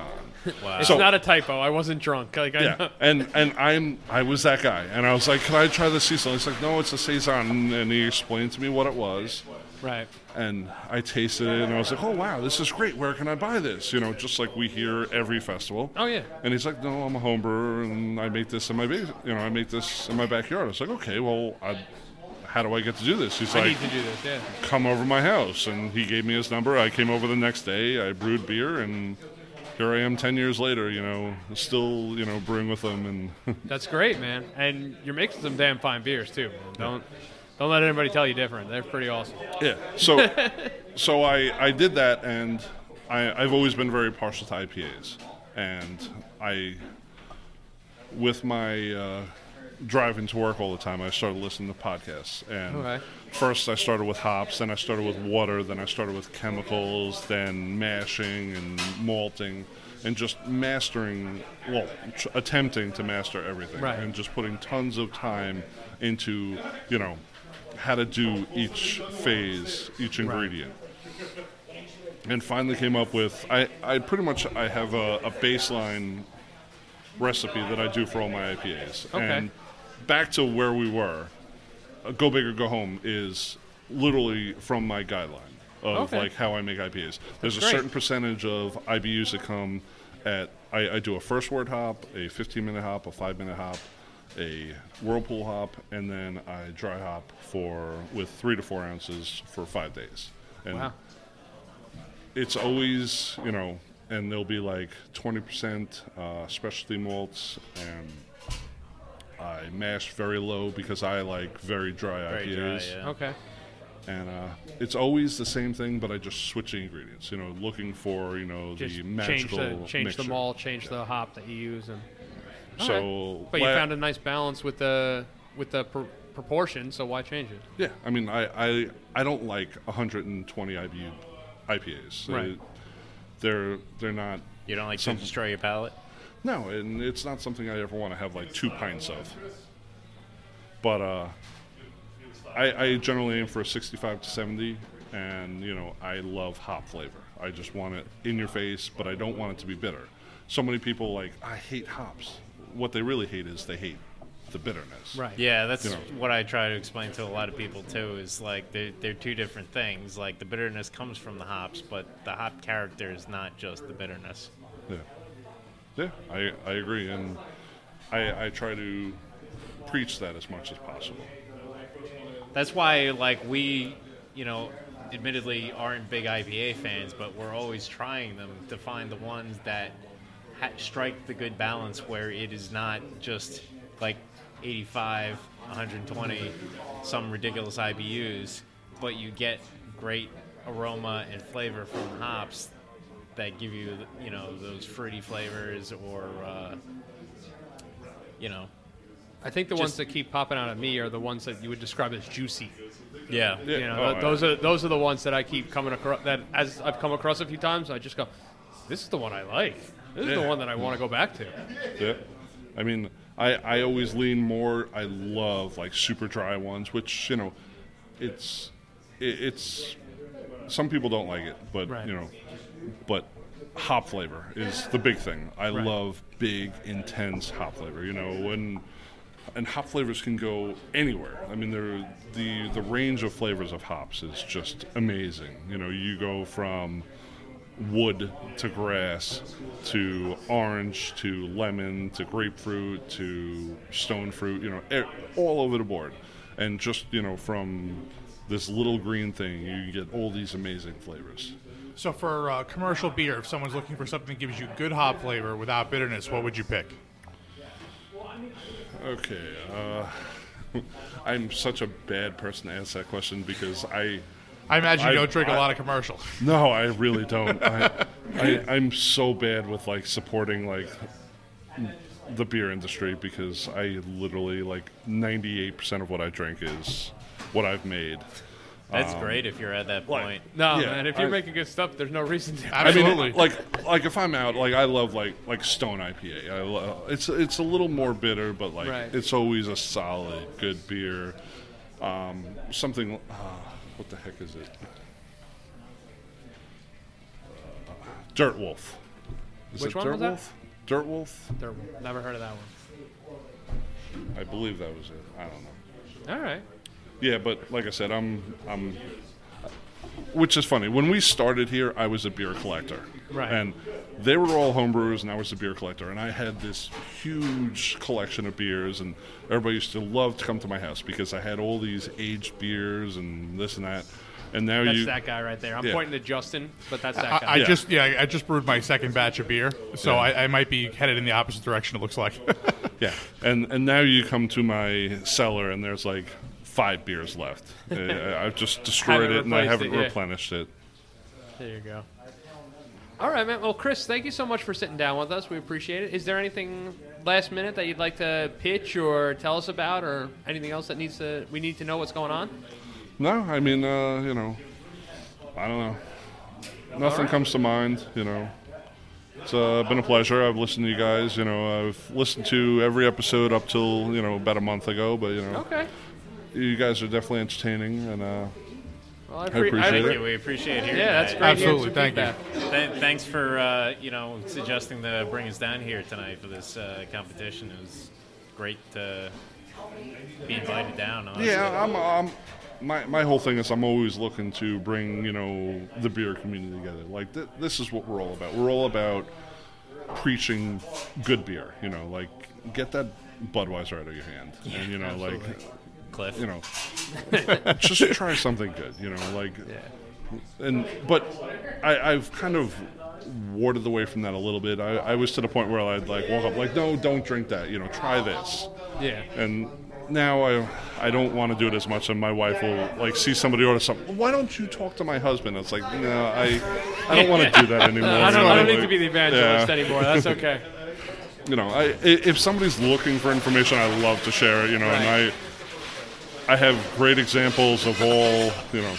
Wow. It's so, not a typo. I wasn't drunk. Like, I yeah. know. And and I'm I was that guy. And I was like, can I try the seasonal? He's like, no, it's a Saison. And he explained to me what it was. Right. And I tasted it, and I was like, oh, wow, this is great. Where can I buy this? You know, just like we hear every festival. Oh, yeah. And he's like, no, I'm a home brewer, and I make this in my base- you know, I make this in my backyard. I was like, okay, well, I... how do I get to do this? He's I like, need to do this, yeah. Come over to my house. And he gave me his number. I came over the next day. I brewed beer, and here I am ten years later, you know, still, you know, brewing with them. And that's great, man. And you're making some damn fine beers, too. Don't don't let anybody tell you different. They're pretty awesome. Yeah. So so I, I did that, and I, I've always been very partial to I P As. And I, with my... Uh, driving to work all the time, I started listening to podcasts. And okay. First I started with hops, then I started with water, then I started with chemicals, then mashing and malting, and just mastering, well, tr- attempting to master everything. Right. And just putting tons of time into, you know, how to do each phase, each ingredient. Right. And finally came up with, I, I pretty much, I have a, a baseline recipe that I do for all my I P As. Okay. And back to where we were, uh, Go Big or Go Home is literally from my guideline of okay. like how I make I P As. There's That's a great. certain percentage of I B Us that come at, I, I do a first word hop, a fifteen minute hop, a five minute hop, a whirlpool hop, and then I dry hop for with three to four ounces for five days. And wow. It's always, you know, and there'll be like twenty percent uh, specialty malts, and I mash very low because I like very dry very I P As. Dry, yeah. Okay. And uh, it's always the same thing, but I just switch the ingredients. You know, looking for you know just the magical change the change mixture. the malt, change yeah. the hop that you use, and so. Right. But you la- found a nice balance with the with the pr- proportion, so why change it? Yeah, I mean, I I, I don't like one hundred twenty I B U I P As. Right. It, They're they're not. You don't like to destroy your palate? No, and it's not something I ever want to have like two pints of. But uh, I, I generally aim for a sixty-five to seventy, and you know I love hop flavor. I just want it in your face, but I don't want it to be bitter. So many people like I hate hops. What they really hate is they hate the bitterness. Right. Yeah, that's you know. what I try to explain to a lot of people too, is like they're, they're two different things. Like the bitterness comes from the hops, but the hop character is not just the bitterness. Yeah. Yeah, I, I agree. And I, I try to preach that as much as possible. That's why, like, we, you know, admittedly aren't big I P A fans, but we're always trying them to find the ones that ha- strike the good balance where it is not just like eighty-five, one hundred twenty, some ridiculous I B Us, but you get great aroma and flavor from hops that give you, you know, those fruity flavors or, uh, you know. I think the ones that keep popping out at me are the ones that you would describe as juicy. Yeah. yeah. You know, oh, th- those right. are those are the ones that I keep coming across, that as I've come across a few times, I just go, this is the one I like. This is yeah. the one that I want to go back to. Yeah. I mean, I, I always lean more, I love, like, super dry ones, which, you know, it's, it, it's, some people don't like it, but, right. you know, but hop flavor is the big thing. I right. love big, intense hop flavor, you know, and, and hop flavors can go anywhere. I mean, they're, the, the range of flavors of hops is just amazing. You know, you go from wood to grass to orange to lemon to grapefruit to stone fruit, you know, all over the board. And just, you know, from this little green thing, you get all these amazing flavors. So for uh, commercial beer, if someone's looking for something that gives you good hop flavor without bitterness, what would you pick? Okay. Uh, I'm such a bad person to answer that question because I... I imagine you I, don't drink I, a lot of commercials. No, I really don't. I, I, I'm so bad with like supporting like the beer industry because I literally like ninety-eight percent of what I drink is what I've made. That's um, great if you're at that point. Like, no, yeah, man, if you're I, making good stuff, there's no reason to. Absolutely. I mean, like, like if I'm out, like I love like like Stone I P A. I lo- it's it's a little more bitter, but like right. it's always a solid good beer. um, something, uh, what the heck is it? Uh, Direwolf. Is Which it one Direwolf? was that? Direwolf? Direwolf. Never heard of that one. I believe that was it. I don't know. All right. Yeah, but like I said, I'm, I'm, which is funny. When we started here, I was a beer collector. Right. And they were all homebrewers, and I was a beer collector. And I had this huge collection of beers, and everybody used to love to come to my house because I had all these aged beers and this and that. And now that's you, that guy right there. I'm yeah. pointing to Justin, but that's that guy. I, I yeah. just yeah, I just brewed my second batch of beer, so yeah. I, I might be headed in the opposite direction. It looks like. yeah, and and now you come to my cellar, and there's like five beers left. I've just destroyed it, and I haven't it, replenished yeah. it. There you go. All right, man. Well, Chris, thank you so much for sitting down with us. We appreciate it. Is there anything last minute that you'd like to pitch or tell us about, or anything else that needs to we need to know what's going on? No, I mean, uh, you know, I don't know. Nothing right. comes to mind, you know. It's uh, been a pleasure. I've listened to you guys. You know, I've listened to every episode up till, you know, about a month ago. But, you know, okay. you guys are definitely entertaining, and uh, well, I, pre- I appreciate I, it. You. We appreciate hearing yeah, that. Yeah, that's great. Absolutely. Thank you. Th- thanks for, uh, you know, suggesting to bring us down here tonight for this uh, competition. It was great to be invited down, honestly. Yeah, I'm... I'm My my whole thing is I'm always looking to bring, you know, the beer community together. Like, th- this is what we're all about. We're all about preaching good beer, you know. Like, get that Budweiser out of your hand. Yeah, and, you know, absolutely. like, Cliff. You know, just try something good, you know. Like, yeah. and but I, I've kind of warded away from that a little bit. I, I was to the point where I'd, like, walk up, like, no, don't drink that. You know, try this. Yeah. And... Now I I don't want to do it as much, and my wife will like see somebody order something. Why don't you talk to my husband? It's like, no, I I don't want to do that anymore. no, I don't, you know, I don't like, need to be the evangelist yeah. anymore. That's okay. you know, I, if somebody's looking for information, I love to share it. You know, right. and I I have great examples of all you know.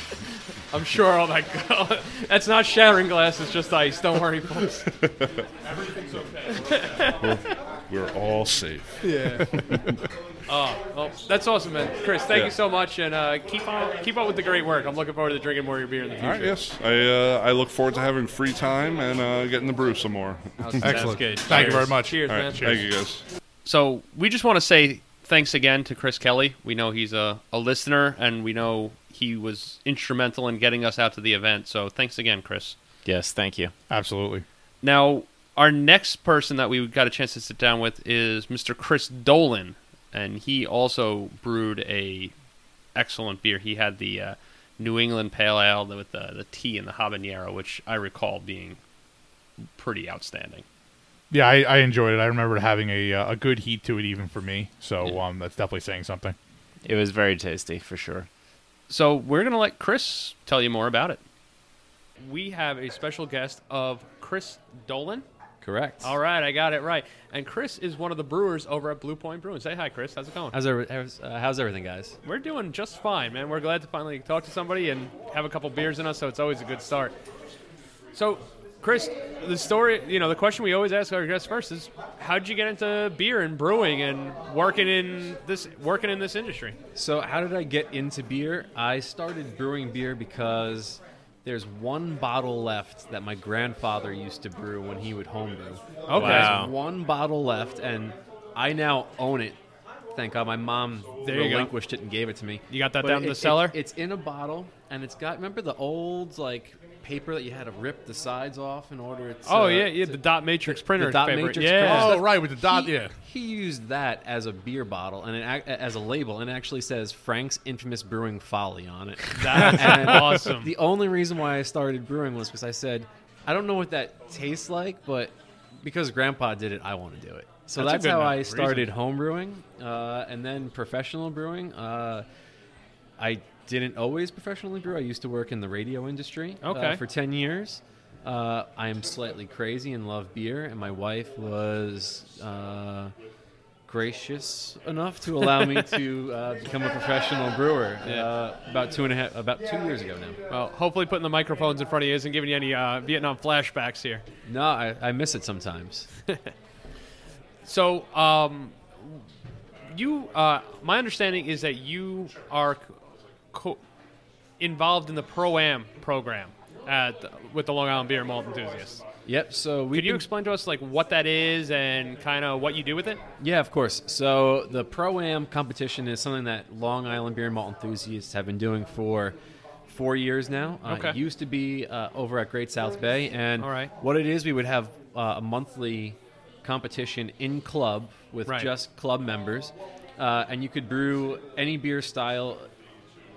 I'm sure all that. That's not shattering glass. It's just ice. Don't worry, folks. Everything's okay. Well, we're all safe. Yeah. Oh, well, that's awesome, man. Chris, thank yeah. you so much, and uh, keep on keep up with the great work. I'm looking forward to drinking more of your beer in the future. All right, yes. I, uh, I look forward to having free time and uh, getting to brew some more. Excellent. That's good. Thank Cheers. you very much. Cheers, right, man. Cheers. Thank you, guys. So we just want to say thanks again to Chris Kelly. We know he's a, a listener, and we know he was instrumental in getting us out to the event. So thanks again, Chris. Yes, thank you. Absolutely. Now, our next person that we got a chance to sit down with is Mister Chris Dolan. And he also brewed a excellent beer. He had the uh, New England Pale Ale with the, the tea and the habanero, which I recall being pretty outstanding. Yeah, I, I enjoyed it. I remember having a a good heat to it, even for me. So yeah. um, that's definitely saying something. It was very tasty, for sure. So we're going to let Chris tell you more about it. We have a special guest of Chris Dolan. Correct. All right, I got it right. And Chris is one of the brewers over at Blue Point Brewing. Say hi, Chris. How's it going? How's, every, how's, uh, how's everything, guys? We're doing just fine, man. We're glad to finally talk to somebody and have a couple beers in us, so it's always a good start. So, Chris, the story, you know, the question we always ask our guests first is, how did you get into beer and brewing and working in this working in this industry? So, how did I get into beer? I started brewing beer because... There's one bottle left that my grandfather used to brew when he would homebrew. Okay. Wow. There's one bottle left, and I now own it. Thank God my mom there relinquished it and gave it to me. You got that but down it, in the cellar? It, it's in a bottle, and it's got, remember the old, like, paper that you had to rip the sides off in order to... Oh, uh, yeah, yeah, the dot matrix printer. The dot paper. matrix yeah. printer. Oh, That's, right, with the dot, he, yeah. He used that as a beer bottle, and it, as a label, and it actually says Frank's Infamous Brewing Folly on it. That's awesome. The only reason why I started brewing was because I said, I don't know what that tastes like, but because Grandpa did it, I want to do it. So that's, that's how I started reason. homebrewing, uh, and then professional brewing. Uh, I... didn't always professionally brew. I used to work in the radio industry okay. uh, for ten years. Uh, I am slightly crazy and love beer, and my wife was uh, gracious enough to allow me to uh, become a professional brewer yeah. uh, about two and a half, about two years ago now. Well, hopefully putting the microphones in front of you isn't giving you any uh, Vietnam flashbacks here. No, I, I miss it sometimes. so, um... you, uh, my understanding is that you are co- involved in the Pro-Am program at the, with the Long Island Beer and Malt Enthusiasts. Yep. So we could you been, explain to us like what that is and kind of what you do with it? Yeah, of course. So the Pro-Am competition is something that Long Island Beer and Malt Enthusiasts have been doing for four years now. Uh, okay. It used to be uh, over at Great South Bay, and all right. what it is, we would have uh, a monthly competition in club with right. just club members, uh, and you could brew any beer style.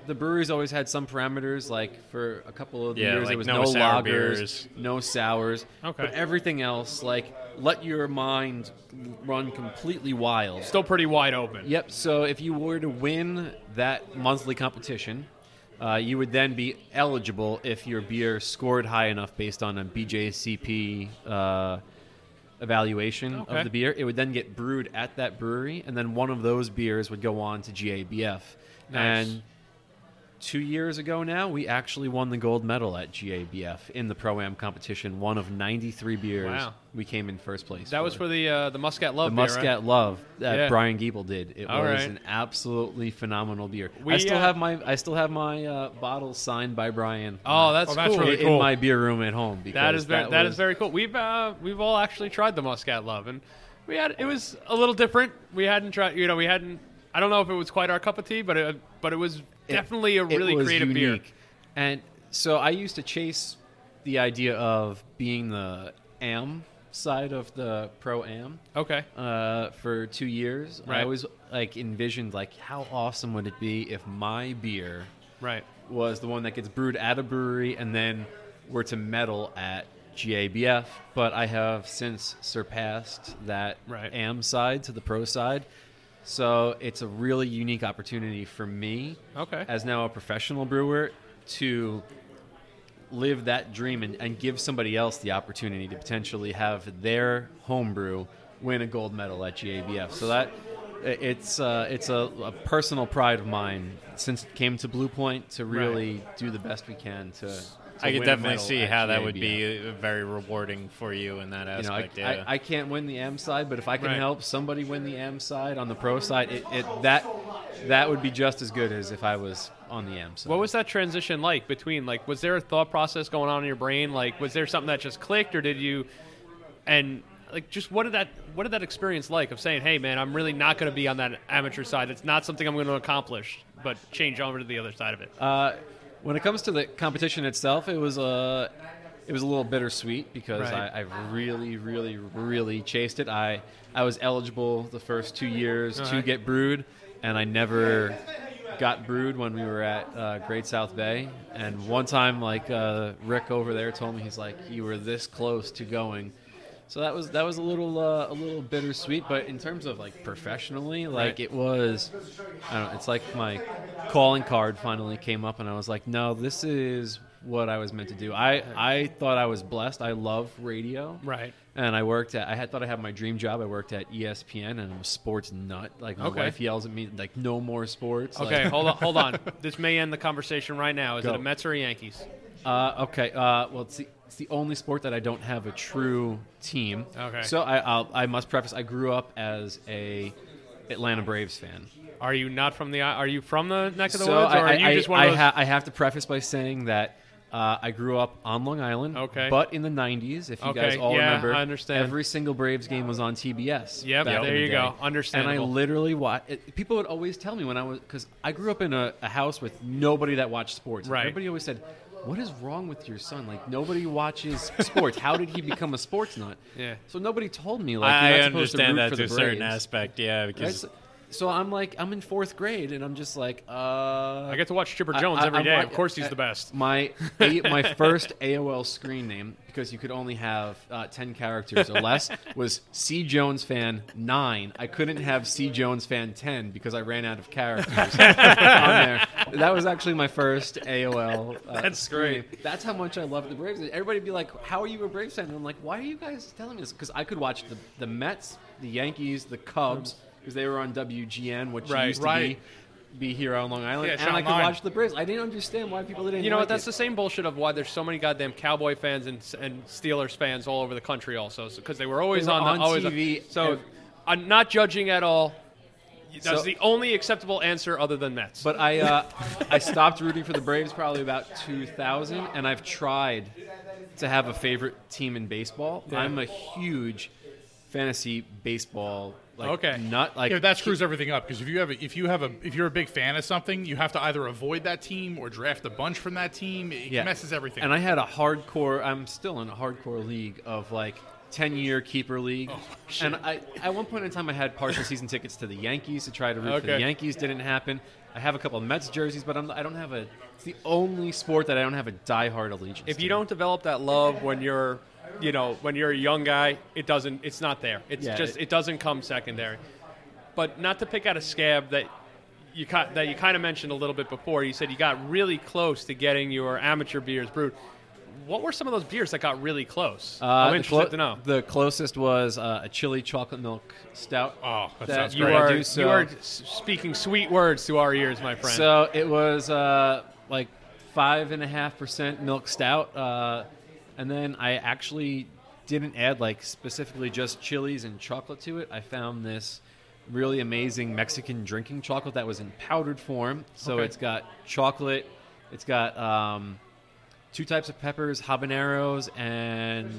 The breweries always had some parameters, like for a couple of the yeah, years, like it was no, no lagers, beers. no sours, okay. but everything else, like let your mind run completely wild. Still pretty wide open. Yep. So if you were to win that monthly competition, uh, you would then be eligible if your beer scored high enough based on a B J C P uh, evaluation okay. of the beer. It would then get brewed at that brewery, and then one of those beers would go on to G A B F. Nice. And two years ago now, we actually won the gold medal at G A B F in the Pro-Am competition. One of ninety-three beers. Wow. We came in first place. That for. was for the uh, the Muscat Love the beer, Muscat right? Love that yeah. Brian Giebel did. It All was right. an absolutely phenomenal beer. We, I still uh, have my I still have my uh, bottle signed by Brian. Oh, that's, uh, oh, that's cool. really cool. In my beer room at home. That is very, that, that was, is very cool. We've uh, we've all actually tried the Muscat Love, and we had it was a little different. We hadn't tried, you know, we hadn't. I don't know if it was quite our cup of tea, but it, but it was definitely a really creative unique. beer. And so I used to chase the idea of being the am side of the Pro-Am. Okay. Uh, for two years. Right. I always like envisioned like how awesome would it be if my beer right. was the one that gets brewed at a brewery and then were to medal at G A B F. But I have since surpassed that right. am side to the pro side. So it's a really unique opportunity for me okay. as now a professional brewer to live that dream and, and give somebody else the opportunity to potentially have their homebrew win a gold medal at G A B F. So that it's uh, it's a, a personal pride of mine since it came to Blue Point to really right. do the best we can to, to I could definitely see how G A B F. That would be very rewarding for you in that aspect. You know, I, yeah. I, I can't win the am side, but if I can right. help somebody win the am side on the pro side, it, it that that would be just as good as if I was on the am side. What was that transition like between, like, was there a thought process going on in your brain? Like, was there something that just clicked, or did you, and like, just what did that what did that experience like of saying, hey man, I'm really not going to be on that amateur side. It's not something I'm going to accomplish, but change over to the other side of it. Uh, When it comes to the competition itself, it was a, it was a little bittersweet because right. I, I really, really, really chased it. I, I was eligible the first two years uh-huh. to get brewed, and I never got brewed when we were at uh, Great South Bay. And one time, like uh, Rick over there told me, he's like, "You were this close to going." So that was that was a little uh, a little bittersweet, but in terms of like professionally, like right. it was, I don't know, it's like my calling card finally came up, and I was like, no, this is what I was meant to do. I, I thought I was blessed. I love radio, right? And I worked at I had thought I had my dream job. I worked at E S P N, and I'm a sports nut. Like my okay. wife yells at me like, no more sports. Okay, like, hold on, hold on. This may end the conversation right now. Is Go. It a Mets or a Yankees? Uh, okay. Uh, well, it's the, it's the only sport that I don't have a true team. Okay. So I I'll, I must preface, I grew up as a Atlanta Braves fan. Are you not from the? Are you from the neck of the so woods? Or I, are you I, just one I, of those? I, ha- I have to preface by saying that uh, I grew up on Long Island. Okay. But in the nineties, if you okay. guys all yeah, remember, I understand. Every single Braves game was on T B S. Yep. Back there in the you day. Go. Understandable. And I literally watched. People would always tell me when I was because I grew up in a, a house with nobody that watched sports. Right. Everybody always said, what is wrong with your son? Like, nobody watches sports. How did he become a sports nut? Yeah. So nobody told me, like, you're not I supposed understand to root that for to the a Braves. Certain aspect, yeah. Because right? so, so I'm like, I'm in fourth grade, and I'm just like, uh. I get to watch Chipper Jones I, I, every I'm day. Like, of course, he's I, the best. My a, my first A O L screen name, because you could only have uh, ten characters or less, was C Jones Fan nine. I couldn't have C Jones Fan ten because I ran out of characters on there. That was actually my first A O L. Uh, That's screen. Great. That's how much I love the Braves. Everybody would be like, "How are you a Braves fan?" And I'm like, "Why are you guys telling me this?" Because I could watch the, the Mets, the Yankees, the Cubs, because they were on W G N, which right, used to right. be. be here on Long Island, yeah, and I could watch the Braves. I didn't understand why people didn't. You know like what? That's it. The same bullshit of why there's so many goddamn Cowboy fans and and Steelers fans all over the country, also because so, they were always they were on, on the, T V. Always on. So, I'm not judging at all. That's so, the only acceptable answer other than Mets. But I uh, I stopped rooting for the Braves probably about two thousand, and I've tried to have a favorite team in baseball. Yeah. I'm a huge fantasy baseball like okay. nut. Like, yeah, that screws everything up, because if you have a, if you have a if you're a big fan of something, you have to either avoid that team or draft a bunch from that team. It yeah. messes everything and up. And I had a hardcore. I'm still in a hardcore league of like. ten-year keeper league. Oh, and I, at one point in time, I had partial season tickets to the Yankees to try to root okay. for the Yankees. Didn't happen. I have a couple of Mets jerseys, but I'm, I don't have a... It's the only sport that I don't have a diehard allegiance if to. If you don't develop that love when you're, you know, when you're a young guy, it doesn't... It's not there. It's yeah, just... It, it doesn't come secondary. But not to pick out a scab that you that you kind of mentioned a little bit before. You said you got really close to getting your amateur beers brewed. What were some of those beers that got really close? Uh, I'm interested clo- to know. The closest was uh, a chili chocolate milk stout. Oh, that, that sounds great. You are, do, so. you are speaking sweet words to our ears, my friend. So it was uh, like five point five percent milk stout. Uh, and then I actually didn't add like specifically just chilies and chocolate to it. I found this really amazing Mexican drinking chocolate that was in powdered form. So okay. it's got chocolate. It's got... Um, Two types of peppers, habaneros, and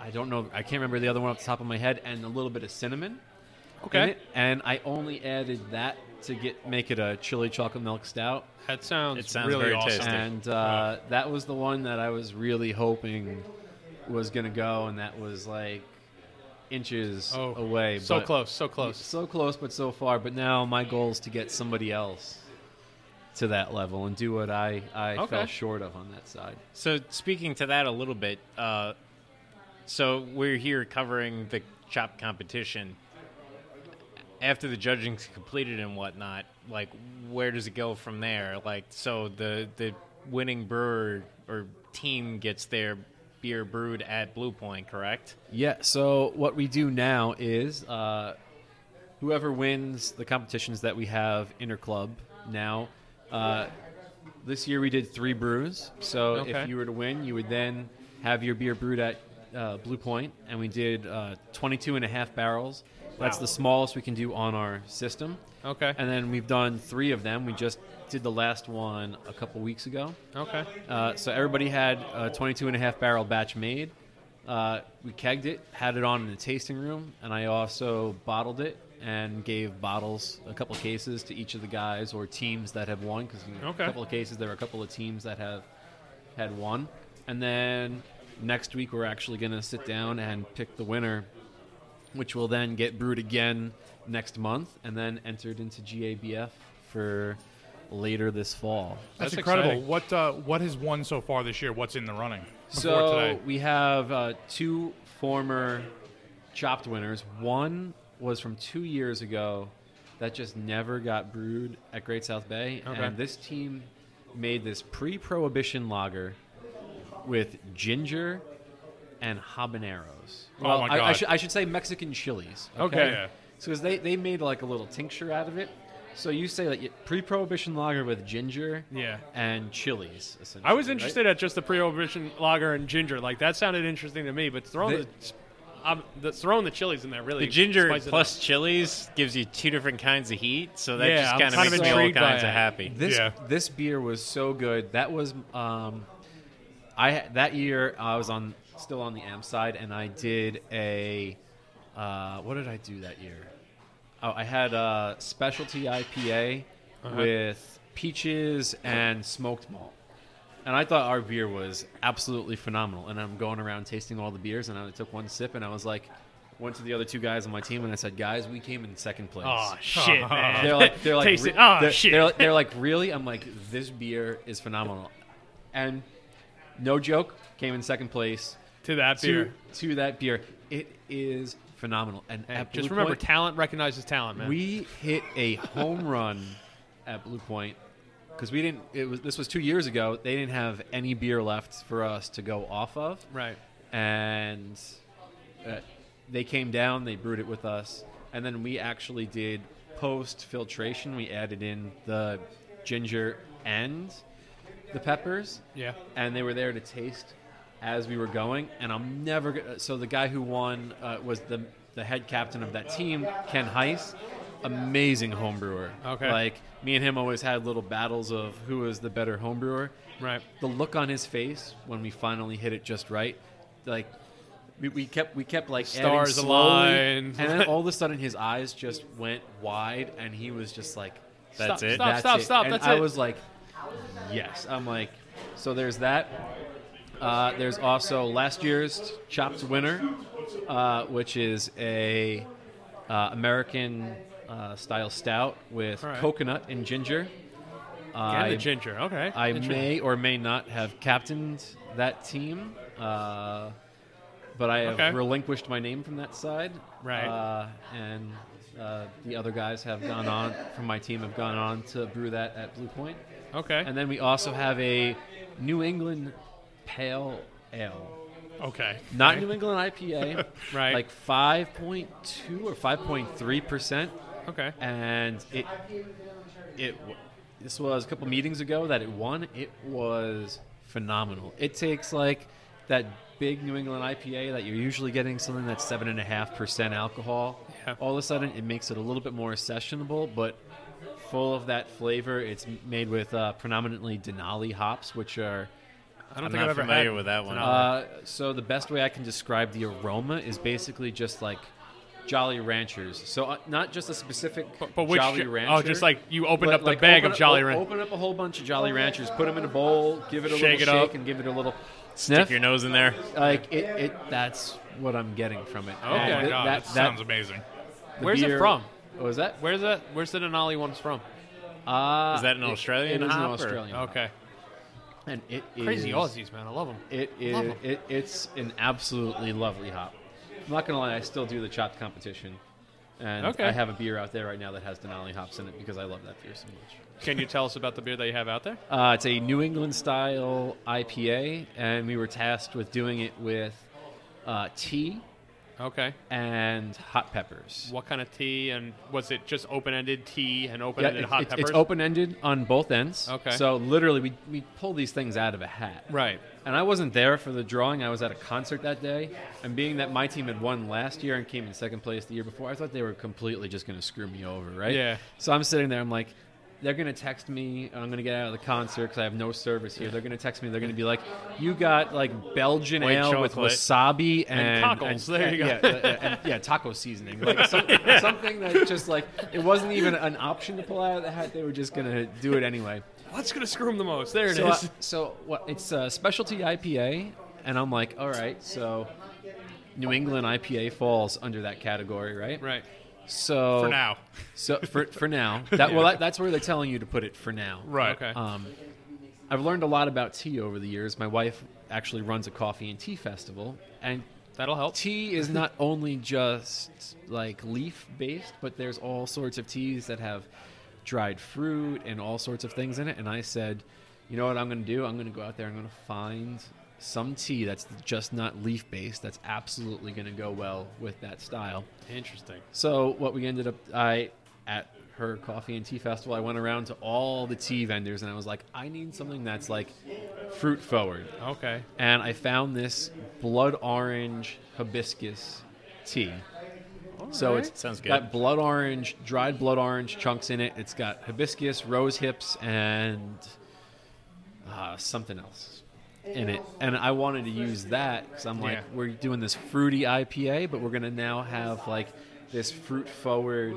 I don't know. I can't remember the other one off the top of my head, and a little bit of cinnamon. Okay. And I only added that to get make it a chili chocolate milk stout. That sounds, it sounds really very awesome. Tasty. And uh, yeah. that was the one that I was really hoping was going to go, and that was like inches oh, away. So but close, so close. So close, but so far. But now my goal is to get somebody else to that level and do what I, I okay. fell short of on that side. So speaking to that a little bit, uh, so we're here covering the CHOP competition. After the judging's completed and whatnot, like where does it go from there? Like so the the winning brewer or team gets their beer brewed at Blue Point, correct? Yeah, so what we do now is uh, whoever wins the competitions that we have in our club now. Uh, this year we did three brews, so okay. if you were to win, you would then have your beer brewed at uh, Blue Point, and we did uh, twenty-two and a half barrels. Wow. That's the smallest we can do on our system. Okay. And then we've done three of them. We just did the last one a couple weeks ago. Okay. Uh, so everybody had a twenty-two and a half barrel batch made. Uh, we kegged it, had it on in the tasting room, and I also bottled it. And gave bottles, a couple cases, to each of the guys or teams that have won. Because in okay. a couple of cases, there are a couple of teams that have had won. And then next week, we're actually going to sit down and pick the winner, which will then get brewed again next month and then entered into G A B F for later this fall. That's, That's incredible. What uh, what has won so far this year? What's in the running? So today? We have uh, two former Chopped winners. One was from two years ago that just never got brewed at Great South Bay. Okay. And this team made this pre-prohibition lager with ginger and habaneros. Oh, well, my God. I, I, sh- I should say Mexican chilies. Okay. okay. Yeah. So they, they made like a little tincture out of it. So you say like pre-prohibition lager with ginger yeah. and chilies, essentially. I was interested right? at just the pre-prohibition lager and ginger. Like that sounded interesting to me, but throwing the... the I'm the, throwing the chilies in there really. The ginger plus chilies gives you two different kinds of heat, so that yeah, just kind I'm of makes me all kinds of happy. This yeah. this beer was so good. That was um, I that year I was on still on the A M side, and I did a uh, what did I do that year? Oh, I had a specialty I P A uh-huh. with peaches and smoked malt. And I thought our beer was absolutely phenomenal. And I'm going around tasting all the beers, and I took one sip, and I was like, went to the other two guys on my team, and I said, "Guys, we came in second place." Oh shit, man! They're like, they're like, re- oh, they're, shit. They're, they're like, really? I'm like, this beer is phenomenal, and no joke, came in second place to that beer. To, to that beer, it is phenomenal. And hey, at just Blue remember, Point, talent recognizes talent, man. We hit a home run at Blue Point. Because we didn't, it was this was two years ago. They didn't have any beer left for us to go off of. Right. And uh, they came down, they brewed it with us, and then we actually did post filtration. We added in the ginger and the peppers. Yeah. And they were there to taste as we were going. And I'm never. So the guy who won uh, was the the head captain of that team, Ken Heiss. amazing homebrewer. Okay. Like, me and him always had little battles of who was the better homebrewer. Right. The look on his face when we finally hit it just right, like, we, we kept we kept like stars aligned, and then all of a sudden his eyes just went wide, and he was just like, "That's it, stop, stop, stop." And I was like, "Yes." I'm like, so there's that. Uh, there's also last year's Chopped winner, uh, which is a uh, American uh, style stout with right. coconut and ginger. Uh, and the ginger, okay. I may or may not have captained that team, uh, but I have okay. relinquished my name from that side. Right. Uh, and uh, the other guys have gone on, from my team, have gone on to brew that at Blue Point. Okay. And then we also have a New England Pale Ale. Okay. Not right. New England I P A. Right. Like five point two or five point three percent. Okay. And it... it This was a couple meetings ago that it won. It was phenomenal. It takes like that big New England I P A that you're usually getting something that's seven and a half percent alcohol. Yeah. All of a sudden, it makes it a little bit more sessionable, but full of that flavor. It's made with uh, predominantly Denali hops, which are I don't I'm think not I've ever familiar had with that one. Uh, so the best way I can describe the aroma is basically just like Jolly Ranchers. So uh, not just a specific but, but which Jolly Rancher. Oh, just like you opened up the like bag of Jolly Ranchers. Open up a whole bunch of Jolly Ranchers, put them in a bowl, give it a shake little it shake, up. and give it a little sniff. Stick your nose in there. Like it, it that's what I'm getting from it. Oh, and my th- God. That, that sounds that, amazing. Where's beer, it from? What was that? Where's that? Where's the Denali ones from? Uh, is that an it, Australian It is an Australian hop. Okay. And it Crazy is, Aussies, man. I love them. It is. Love them. It, it's an absolutely lovely hop. I'm not going to lie, I still do the chopped competition. And okay. I have a beer out there right now that has Denali hops in it because I love that beer so much. Can you tell us about the beer that you have out there? Uh, it's a New England-style I P A, and we were tasked with doing it with uh, tea okay. and hot peppers. What kind of tea? And was it just open-ended tea and open-ended yeah, it, hot it, peppers? It's open-ended on both ends. Okay. So literally, we we pull these things out of a hat. Right. And I wasn't there for the drawing. I was at a concert that day. And being that my team had won last year and came in second place the year before, I thought they were completely just going to screw me over, right? Yeah. So I'm sitting there. I'm like, they're going to text me. And I'm going to get out of the concert because I have no service here. They're going to text me. They're going to be like, you got like Belgian White ale chocolate with wasabi and... and cockles. And, there you and, go. Yeah, and, yeah, taco seasoning. Like some, yeah. Something that just like, it wasn't even an option to pull out of the hat. They were just going to do it anyway. What's going to screw them the most? There it so, is. Uh, so well, it's a specialty I P A, and I'm like, all right, so New England I P A falls under that category, right? Right. So for now. So for for now. That yeah. Well, that, that's where they're telling you to put it for now. Right. Okay. Um, I've learned a lot about tea over the years. My wife actually runs a coffee and tea festival, and that'll help. Tea is not only just like leaf-based, but there's all sorts of teas that have dried fruit and all sorts of things in it. And I said, you know what I'm going to do? I'm going to go out there. I'm going to find some tea that's just not leaf-based. That's absolutely going to go well with that style. Interesting. So what we ended up, I at her coffee and tea festival, I went around to all the tea vendors and I was like, I need something that's like fruit forward. Okay. And I found this blood orange hibiscus tea. So right. it's Sounds good. Got blood orange, dried blood orange chunks in it. It's got hibiscus, rose hips, and uh, something else in it. And I wanted to use that because I'm like, yeah. we're doing this fruity I P A, but we're going to now have like this fruit-forward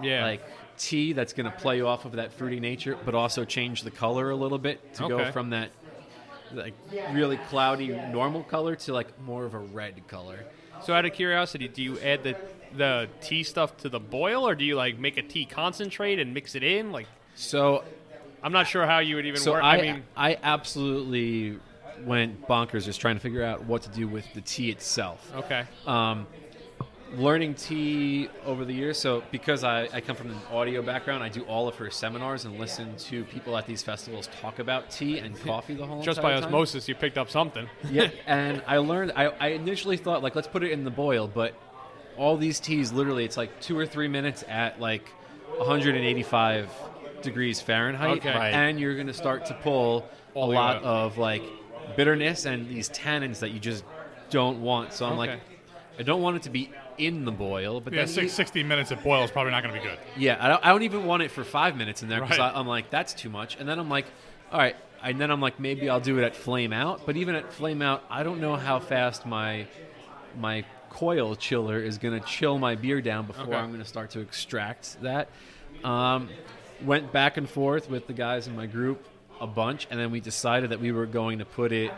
yeah. like tea that's going to play off of that fruity nature, but also change the color a little bit to okay. go from that like really cloudy normal color to like more of a red color. So out of curiosity, do you add the the tea stuff to the boil, or do you like make a tea concentrate and mix it in? Like, so I'm not sure how you would even so work. I, I mean, I absolutely went bonkers just trying to figure out what to do with the tea itself. Okay. Um, learning tea over the years. So because I, I come from an audio background, I do all of her seminars and listen to people at these festivals talk about tea and coffee the whole just by time. Osmosis, you picked up something. Yeah. And I learned, I, I initially thought like, let's put it in the boil, but all these teas, literally, it's like two or three minutes at like one hundred eighty-five degrees Fahrenheit, okay. and you're going to start to pull all a lot up. Of like bitterness and these tannins that you just don't want. So I'm okay. like, I don't want it to be in the boil. But yeah, then six, sixty minutes at boil is probably not going to be good. Yeah, I don't, I don't even want it for five minutes in there because right. I'm like, that's too much. And then I'm like, all right. And then I'm like, maybe I'll do it at flame out. But even at flame out, I don't know how fast my my coil chiller is going to chill my beer down before okay. I'm going to start to extract that. Um, went back and forth with the guys in my group a bunch, and then we decided that we were going to put it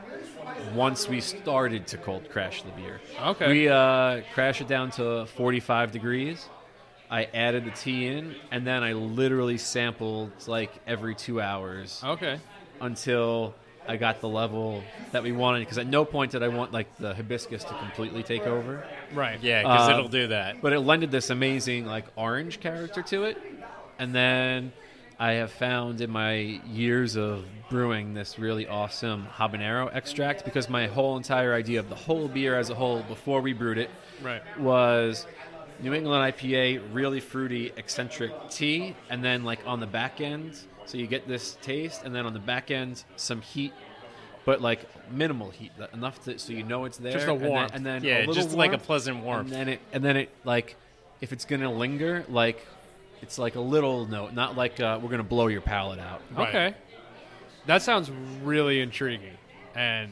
once we started to cold crash the beer. Okay. We uh, crashed it down to forty-five degrees. I added the tea in, and then I literally sampled like every two hours. Okay. Until I got the level that we wanted, because at no point did I want like the hibiscus to completely take over. Right. Yeah, because um, it'll do that. But it lended this amazing like orange character to it. And then I have found in my years of brewing this really awesome habanero extract, because my whole entire idea of the whole beer as a whole before we brewed it right. was New England I P A, really fruity, eccentric tea, and then like on the back end, so you get this taste, and then on the back end, some heat, but like minimal heat, enough to, so you know it's there. Just a warmth. And then, and then yeah, a little just warmth, like a pleasant warmth. And then it, and then it like, if it's going to linger, like it's like a little note, not like uh, we're going to blow your palate out. Right. Okay. That sounds really intriguing. And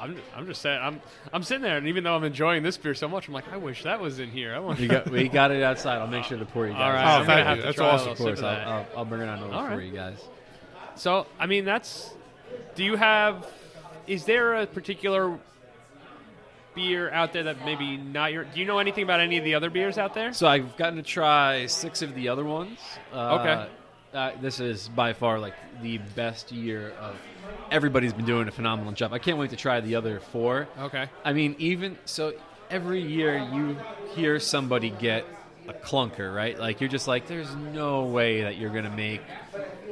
I'm I'm just saying, I'm I'm sitting there, and even though I'm enjoying this beer so much, I'm like, I wish that was in here. I want. You got, we got it outside. I'll make sure to pour you guys. All right. Oh, I'm thank you. That's awesome. Of course, I'll, I'll, I'll bring it on over right. for you guys. So, I mean, that's, do you have, is there a particular beer out there that maybe not your, do you know anything about any of the other beers out there? So I've gotten to try six of the other ones. Uh, okay. Uh, this is by far like the best year of. Everybody's been doing a phenomenal job. I can't wait to try the other four. Okay. I mean, even so, every year you hear somebody get a clunker, right? Like you're just like, there's no way that you're gonna make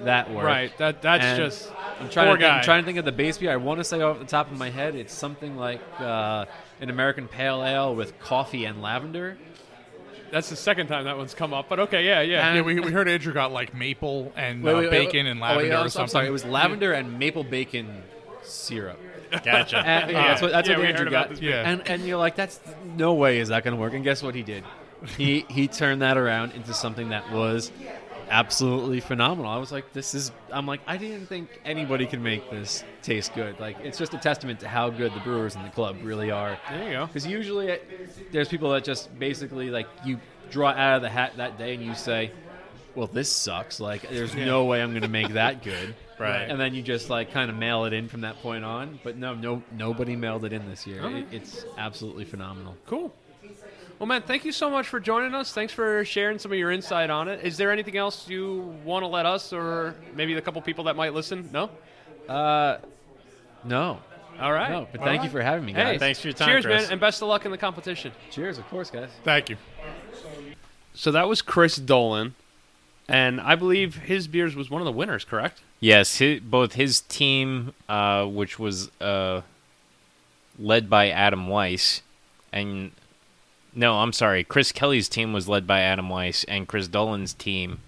that work. Right. That that's and just. I'm trying, poor to think, guy. I'm trying to think of the base beer. I want to say off the top of my head, it's something like uh, an American Pale Ale with coffee and lavender. That's the second time that one's come up, but okay, yeah, yeah. yeah we we heard Andrew got like maple and wait, uh, wait, bacon wait, and lavender oh, wait, oh, or something. I'm sorry. It was lavender and maple bacon syrup. Gotcha. And, yeah, uh, that's what, that's yeah, what Andrew got. Yeah. And and you're like, that's no way is that going to work. And guess what he did? He he turned that around into something that was absolutely phenomenal. I was like, this is. I'm like, I didn't think anybody could make this taste good. Like, it's just a testament to how good the brewers in the club really are. There you go. Because usually, it, there's people that just basically like you draw out of the hat that day and you say, "Well, this sucks. Like, there's yeah. no way I'm going to make that good." Right. And then you just like kind of mail it in from that point on. But no, no, nobody mailed it in this year. Okay. It, it's absolutely phenomenal. Cool. Well, man, thank you so much for joining us. Thanks for sharing some of your insight on it. Is there anything else you want to let us or maybe the couple people that might listen? No? Uh, no. All right. No, but All thank right. you for having me, guys. Hey, thanks for your time, Cheers, Chris. Man, and best of luck in the competition. Cheers, of course, guys. Thank you. So that was Chris Dolan, and I believe his beers was one of the winners, correct? Yes, his, both his team, uh, which was uh, led by Adam Weiss, and... No, I'm sorry. Chris Kelly's team was led by Adam Weiss, and Chris Dolan's team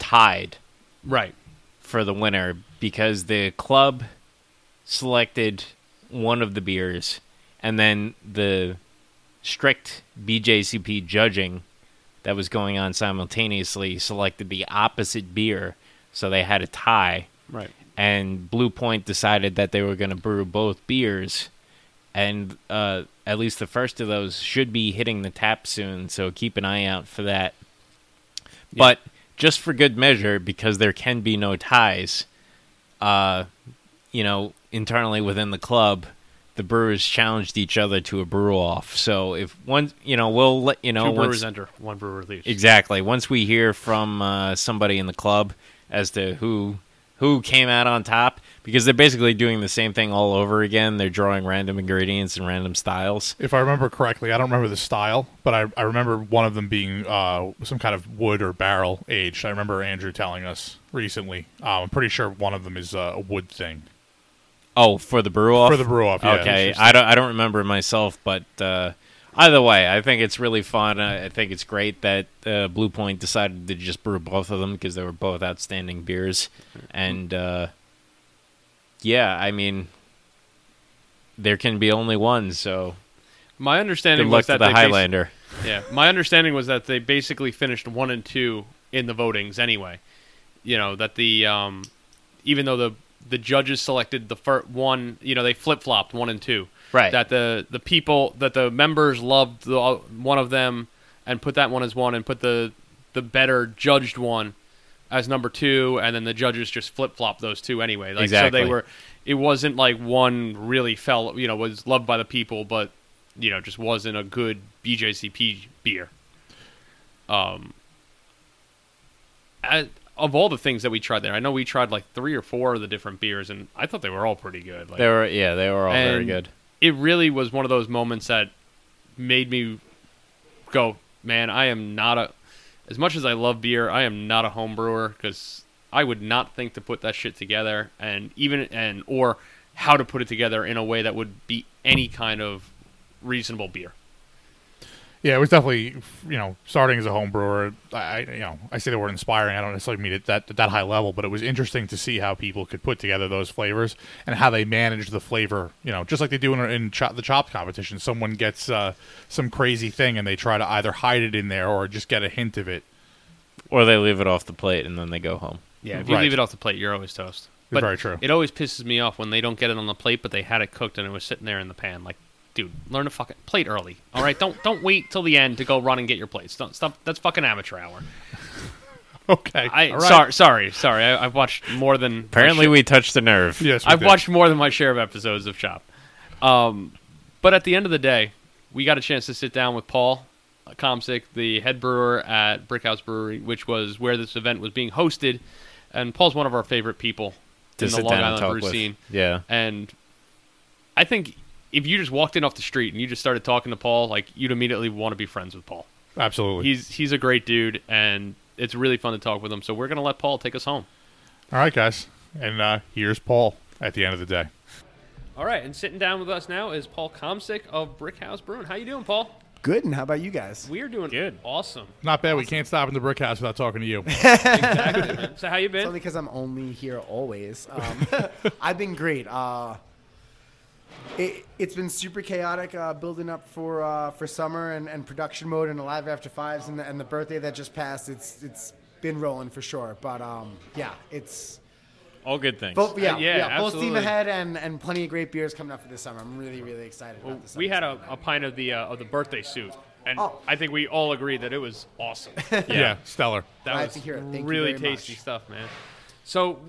tied right for the winner because the club selected one of the beers, and then the strict B J C P judging that was going on simultaneously selected the opposite beer, so they had a tie. Right. And Blue Point decided that they were going to brew both beers, and... uh at least the first of those should be hitting the tap soon, so keep an eye out for that. Yeah. But just for good measure, because there can be no ties, uh, you know, internally within the club, the brewers challenged each other to a brew-off. So if one, you know, we'll let you know. Two brewers once, enter, one brewer leaves. Exactly. Once we hear from uh, somebody in the club as to who who came out on top, because they're basically doing the same thing all over again. They're drawing random ingredients and random styles. If I remember correctly, I don't remember the style, but I, I remember one of them being uh, some kind of wood or barrel aged. I remember Andrew telling us recently. Uh, I'm pretty sure one of them is uh, a wood thing. Oh, for the brew-off? For the brew-off, yeah. Okay, I don't, I don't remember myself, but uh, either way, I think it's really fun. I, I think it's great that uh, Blue Point decided to just brew both of them because they were both outstanding beers. And... Uh, Yeah, I mean, there can be only one, so My understanding was that the they Highlander. Basi- yeah, my understanding was that they basically finished one and two in the votings anyway. You know that the um, even though the the judges selected the first one, you know they flip flopped one and two. Right. That the the people that the members loved the, uh, one of them and put that one as one and put the the better judged one as number two, and then the judges just flip flopped those two anyway. Like, exactly. So they were. It wasn't like one really fell. You know, was loved by the people, but you know, just wasn't a good B J C P beer. Um. I, of all the things that we tried there, I know we tried like three or four of the different beers, and I thought they were all pretty good. Like, they were, yeah, they were all very good. It really was one of those moments that made me go, man, I am not a, as much as I love beer, I am not a home brewer, because I would not think to put that shit together, and even, and, or how to put it together in a way that would be any kind of reasonable beer. Yeah, it was definitely, you know, starting as a home brewer, I, you know, I say the word inspiring. I don't necessarily mean it that that high level, but it was interesting to see how people could put together those flavors and how they manage the flavor, you know, just like they do in, in chop, the chop competition. Someone gets uh, some crazy thing and they try to either hide it in there or just get a hint of it. Or they leave it off the plate and then they go home. Yeah, if you right. leave it off the plate, you're always toast. But very true. It always pisses me off when they don't get it on the plate, but they had it cooked and it was sitting there in the pan, like, dude, learn to fucking plate early. All right, don't don't wait till the end to go run and get your plates. Don't stop. That's fucking amateur hour. Okay. I, all right. Sorry, sorry, sorry. I, I've watched more than apparently we touched the nerve. Yes, we I've did. watched more than my share of episodes of Chop. Um, but at the end of the day, we got a chance to sit down with Paul Comsick, the head brewer at Brickhouse Brewery, which was where this event was being hosted. And Paul's one of our favorite people to in the Long Island brew scene. Yeah, and I think. If you just walked in off the street and you just started talking to Paul, like, you'd immediately want to be friends with Paul. Absolutely. He's he's a great dude, and it's really fun to talk with him. So we're going to let Paul take us home. All right, guys. And uh, here's Paul at the end of the day. All right, and sitting down with us now is Paul Comsick of Brickhouse Brewing. How you doing, Paul? Good, and how about you guys? We're doing good. Awesome. Not bad. Awesome. We can't stop in the Brickhouse without talking to you. Exactly, man. So how you been? It's only because I'm only here always. Um, I've been great. Uh It, it's been super chaotic, uh, building up for uh, for summer and, and production mode and Alive After Fives and the, and the birthday that just passed. It's it's been rolling for sure, but um, yeah, it's all good things. Both, yeah, uh, yeah, yeah, full steam ahead and, and plenty of great beers coming up for this summer. I'm really really excited. Well, about this. We had a, a pint of the uh, of the birthday suit, and oh. I think we all agreed that it was awesome. Yeah, yeah, stellar. That I was really tasty much. Stuff, man. So.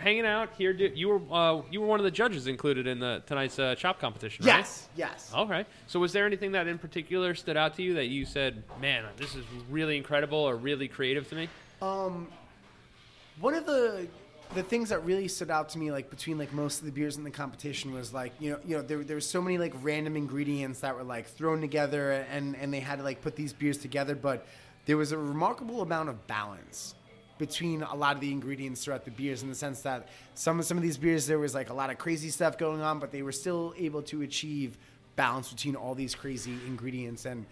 Hanging out here, you were uh, you were one of the judges included in the tonight's uh, chop competition, right? Yes, yes. All right. So was there anything that in particular stood out to you that you said, man, this is really incredible or really creative to me? Um, one of the the things that really stood out to me, like between like most of the beers in the competition, was like you know you know there there were so many like random ingredients that were like thrown together, and and they had to like put these beers together, but there was a remarkable amount of balance between a lot of the ingredients throughout the beers, in the sense that some of some of these beers, there was like a lot of crazy stuff going on, but they were still able to achieve balance between all these crazy ingredients. And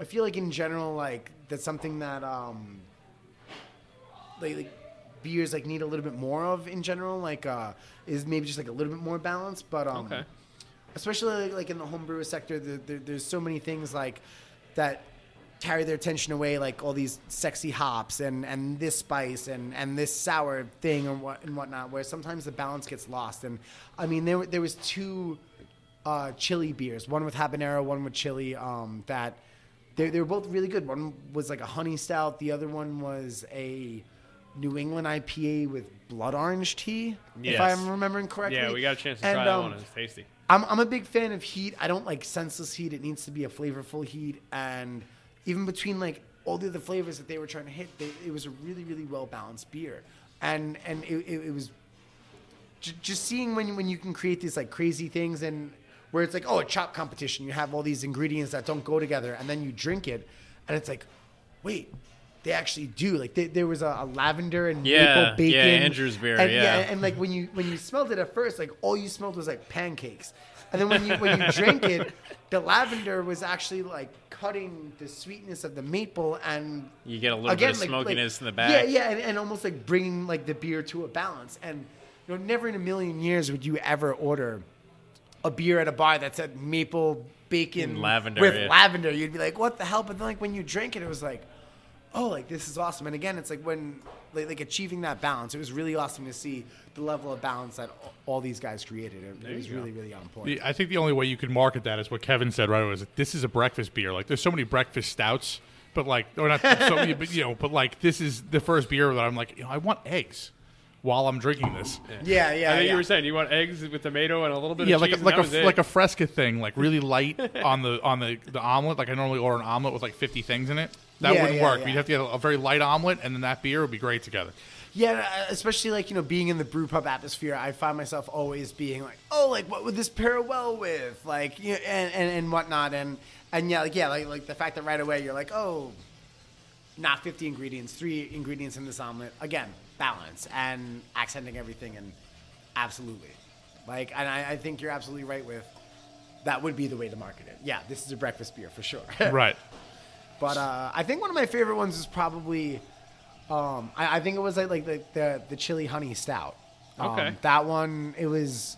I feel like in general, like that's something that um, like, like beers like need a little bit more of in general, like uh, is maybe just like a little bit more balance. But um, okay. especially like, like in the homebrewer sector, the, the, there's so many things like that carry their attention away, like all these sexy hops and, and this spice and, and this sour thing and what and whatnot, where sometimes the balance gets lost. And I mean, there there was two uh, chili beers, one with habanero, one with chili. Um, that they they were both really good. One was like a honey stout, the other one was a New England I P A with blood orange tea. Yes. If I'm remembering correctly. Yeah, we got a chance to and, try um, that one. It's tasty. I'm I'm a big fan of heat. I don't like senseless heat. It needs to be a flavorful heat. And even between like all the other flavors that they were trying to hit, they, it was a really, really well balanced beer, and and it, it, it was j- just seeing when when you can create these like crazy things, and where it's like, oh, a chop competition, you have all these ingredients that don't go together, and then you drink it, and it's like, wait, they actually do. Like they, there was a, a lavender and yeah, maple bacon, yeah, Andrew's beer, and, yeah. yeah, and, and like when you when you smelled it at first, like all you smelled was like pancakes. And then when you when you drink it, the lavender was actually like cutting the sweetness of the maple, and you get a little again, bit of like, smokiness like, in the back. Yeah, yeah, and, and almost like bringing like the beer to a balance. And you know, never in a million years would you ever order a beer at a bar that said maple bacon and lavender, with yeah. lavender. You'd be like, what the hell? But then like when you drink it, it was like, oh, like this is awesome. And again, it's like when like, like achieving that balance, it was really awesome to see the level of balance that all these guys created. It, it was really, really on point. The, I think the only way you could market that is what Kevin said, right? Was this is a breakfast beer. Like there's so many breakfast stouts, but like, or not so many, but you know, but like this is the first beer that I'm like, you know, I want eggs while I'm drinking this. Yeah, yeah, yeah. I think yeah. you were saying you want eggs with tomato and a little bit yeah, of cheese. Yeah, like, like a like a Fresca thing, like really light on the on the, the omelet. Like I normally order an omelet with like fifty things in it. That yeah, wouldn't yeah, work. Yeah. We'd have to get a, a very light omelet, and then that beer would be great together. Yeah, especially like, you know, being in the brew pub atmosphere, I find myself always being like, oh, like what would this pair well with, like, you know, and, and and whatnot, and and yeah, like yeah, like like the fact that right away you're like, oh, not fifty ingredients, three ingredients in this omelet again. Balance and accenting everything, and absolutely, like, and I, I think you're absolutely right with that would be the way to market it. Yeah, this is a breakfast beer for sure. Right. But uh, I think one of my favorite ones is probably, um, I, I think it was like like the the, the chili honey stout. Um, okay. That one, it was.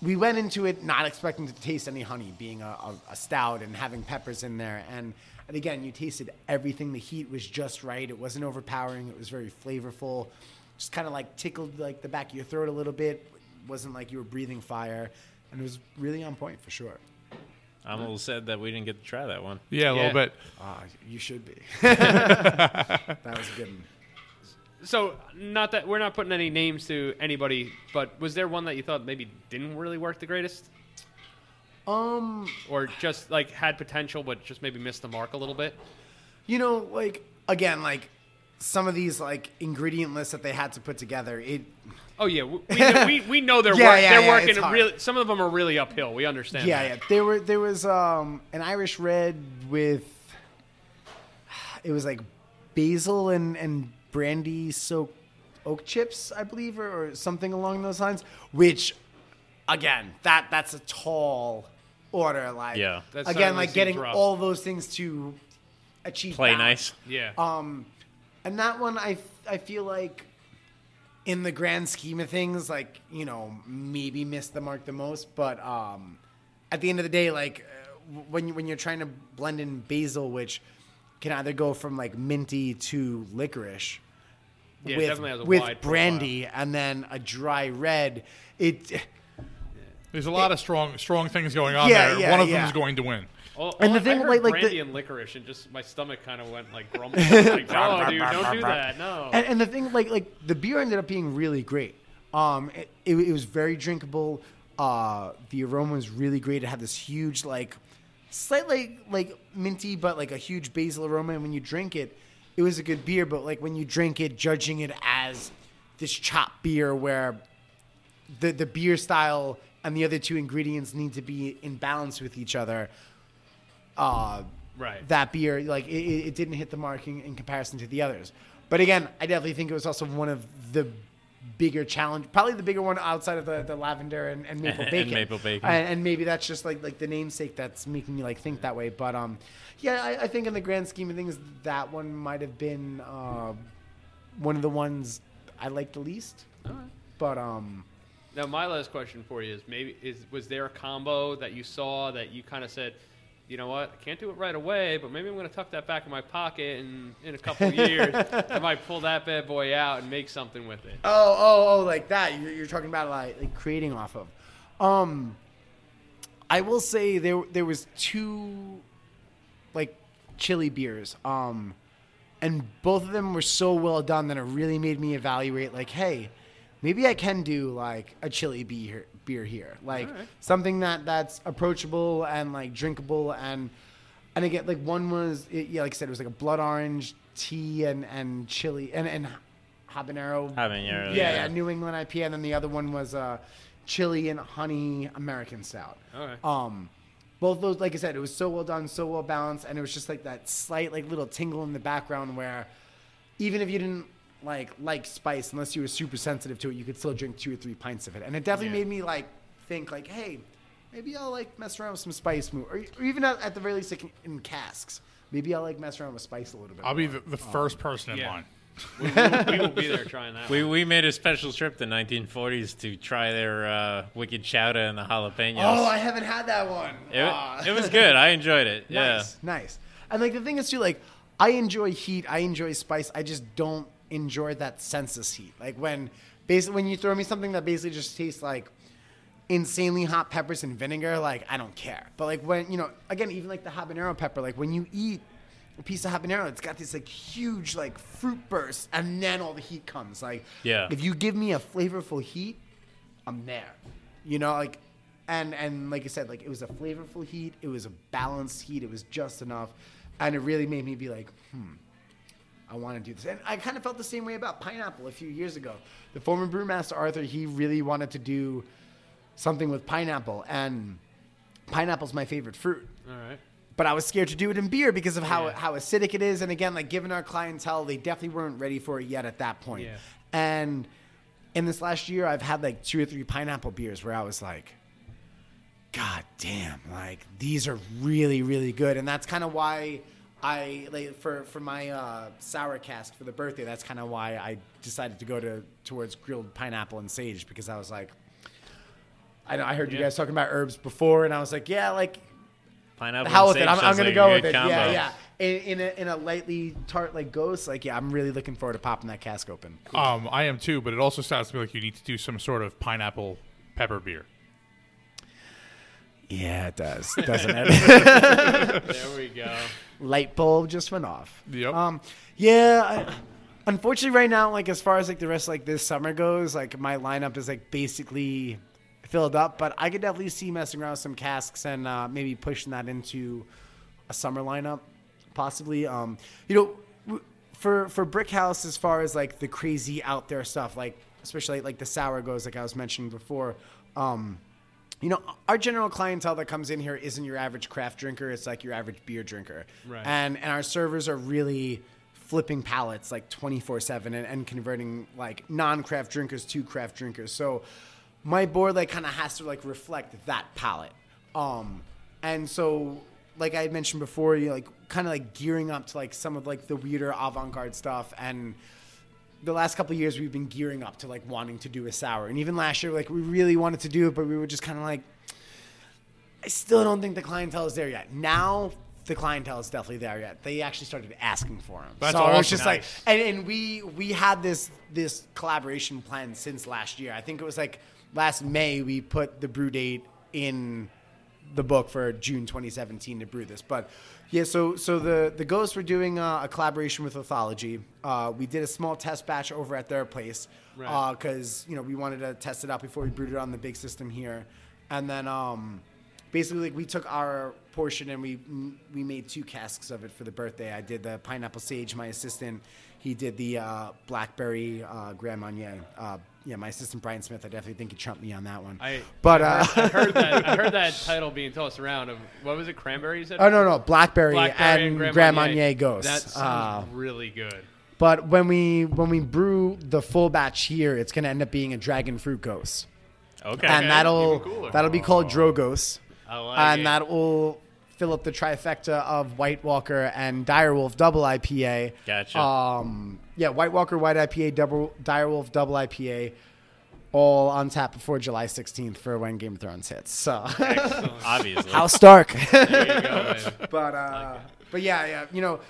We went into it not expecting to taste any honey, being a, a, a stout and having peppers in there, and. And again, you tasted everything. The heat was just right. It wasn't overpowering. It was very flavorful. Just kind of like tickled like the back of your throat a little bit. It wasn't like you were breathing fire. And it was really on point for sure. I'm a little sad that we didn't get to try that one. Yeah, a yeah. little bit. Uh, you should be. That was a good one. So not that we're not putting any names to anybody, but was there one that you thought maybe didn't really work the greatest? Um, or just like had potential, but just maybe missed the mark a little bit. You know, like again, like some of these like ingredient lists that they had to put together. It. Oh yeah, we we, we know they're yeah, work, yeah, they're yeah, working. It's hard. Really, some of them are really uphill. We understand. Yeah, that. yeah. There were there was um an Irish red with. It was like basil and and brandy soaked oak chips, I believe, or, or something along those lines. Which, again, that that's a tall. Order like yeah, again like getting rough. All those things to achieve play balance. Nice yeah um and that one I I feel like in the grand scheme of things, like, you know, maybe missed the mark the most, but um at the end of the day, like uh, when you, when you're trying to blend in basil, which can either go from like minty to licorice yeah, with, definitely has a with wide brandy profile. And then a dry red it. There's a lot of strong strong things going on yeah, there. Yeah, One of yeah. them is going to win. Well, and the I thing, heard like, like brandy the, and licorice, and just my stomach kind of went like grumbling. Like, oh, dude, don't do that. No. And, and the thing, like, like the beer ended up being really great. Um, it, it, it was very drinkable. Uh, the aroma was really great. It had this huge, like, slightly like minty, but like a huge basil aroma. And when you drink it, it was a good beer. But like when you drink it, judging it as this chopped beer, where the the beer style. And the other two ingredients need to be in balance with each other. Uh, right. That beer, like, it, it didn't hit the mark in, in comparison to the others. But again, I definitely think it was also one of the bigger challenge, probably the bigger one outside of the, the lavender and, and maple bacon. And maple bacon. And, and maybe that's just like like the namesake that's making me like think that way. But um, yeah, I, I think in the grand scheme of things, that one might have been uh, one of the ones I liked the least. All right. But um. Now, my last question for you is maybe is was there a combo that you saw that you kind of said, you know what, I can't do it right away, but maybe I'm going to tuck that back in my pocket, and in a couple of years, I might pull that bad boy out and make something with it. Oh, oh, oh, like that. You're, you're talking about like, like creating off of. Um, I will say there there was two like chili beers, um, and both of them were so well done that it really made me evaluate like, hey. Maybe I can do like a chili beer, beer here, like right. something that, that's approachable and like drinkable, and and again, like one was it, yeah, like I said, it was like a blood orange tea and, and chili and, and habanero, habanero, yeah, yeah, yeah, New England I P A, and then the other one was uh, chili and honey American stout. All right. Um, both those, like I said, it was so well done, so well balanced, and it was just like that slight like little tingle in the background where even if you didn't. Like like spice, unless you were super sensitive to it, you could still drink two or three pints of it, and it definitely yeah. made me like think like, hey, maybe I'll like mess around with some spice, more. Or, or even at, at the very least like in casks, maybe I'll like mess around with spice a little bit. I'll more. be the, the um, first person in yeah. line. We, we, we will be there trying that. we one. We made a special trip in the nineteen forties to try their uh, wicked chowder and the jalapenos. Oh, I haven't had that one. It, ah. it was good. I enjoyed it. Yeah, nice, nice. And like the thing is too, like I enjoy heat. I enjoy spice. I just don't enjoy that senseless heat. Like when basically when you throw me something that basically just tastes like insanely hot peppers and vinegar, like I don't care. But like when you know, again, even like the habanero pepper, like when you eat a piece of habanero, it's got this like huge like fruit burst, and then all the heat comes. Like, yeah, if you give me a flavorful heat, I'm there. You know, like, and and like I said, like it was a flavorful heat, it was a balanced heat, it was just enough, and it really made me be like, hmm, I want to do this. And I kind of felt the same way about pineapple a few years ago. The former brewmaster Arthur, he really wanted to do something with pineapple, and pineapple's my favorite fruit. All right. But I was scared to do it in beer because of how, yeah. how acidic it is. And again, like given our clientele, they definitely weren't ready for it yet at that point. Yeah. And in this last year, I've had like two or three pineapple beers where I was like, God damn, like these are really, really good. And that's kind of why I, like for, for my uh, sour cask for the birthday, that's kind of why I decided to go to towards grilled pineapple and sage, because I was like, I know I heard yeah. you guys talking about herbs before, and I was like, yeah, like, pineapple hell with it. I'm, I'm going like to go with it. Combo. Yeah, yeah. In, in, a, in a lightly tart like Ghost, like, yeah, I'm really looking forward to popping that cask open. Cool. Um, I am too, but it also sounds to me like you need to do some sort of pineapple pepper beer. Yeah, it does, doesn't it? There we go. Light bulb just went off. Yep. Um, yeah, I, unfortunately right now, like as far as like the rest of like this summer goes, like my lineup is like basically – filled up, but I could definitely see messing around with some casks and uh, maybe pushing that into a summer lineup, possibly. Um, you know, for for Brickhouse, as far as like the crazy out there stuff, like especially like the sour goes, like I was mentioning before. Um, you know, our general clientele that comes in here isn't your average craft drinker; it's like your average beer drinker, right. and and our servers are really flipping pallets like twenty-four seven and, and converting like non-craft drinkers to craft drinkers. So my board like kind of has to like reflect that palette, um, and so like I had mentioned before, you know, like kind of like gearing up to like some of like the weirder avant-garde stuff. And the last couple of years we've been gearing up to like wanting to do a sour, and even last year like we really wanted to do it, but we were just kind of like, I still don't think the clientele is there yet. Now the clientele is definitely there yet. They actually started asking for them. That's so awesome. It was just nice. Like, and, and we we had this this collaboration plan since last year. I think it was like. Last May, we put the brew date in the book for June twenty seventeen to brew this. But, yeah, so so the, the Ghosts were doing uh, a collaboration with Lithology. Uh, we did a small test batch over at their place because, right. uh, you know, we wanted to test it out before we brewed it on the big system here. And then um, basically like, we took our portion and we we made two casks of it for the birthday. I did the pineapple sage, my assistant. He did the uh, blackberry uh, Grand Marnier. Uh, yeah, my assistant Brian Smith. I definitely think he trumped me on that one. I, but I heard, uh, I heard that I heard that title being tossed around. Of what was it? Cranberry? You said? Oh no, no, blackberry, blackberry and, and Grand Marnier Ghost. That sounds uh, really good. But when we when we brew the full batch here, it's going to end up being a dragon fruit ghost. Okay, and okay. that'll that'll be called oh. Drogos. I like and it. That will fill up the trifecta of White Walker and Direwolf double I P A. Gotcha. Um, yeah, White Walker, White I P A, double, Direwolf double I P A, all on tap before July sixteenth for when Game of Thrones hits. So, excellent. Obviously, House Stark. There you go, man. But uh, like but yeah, yeah, you know,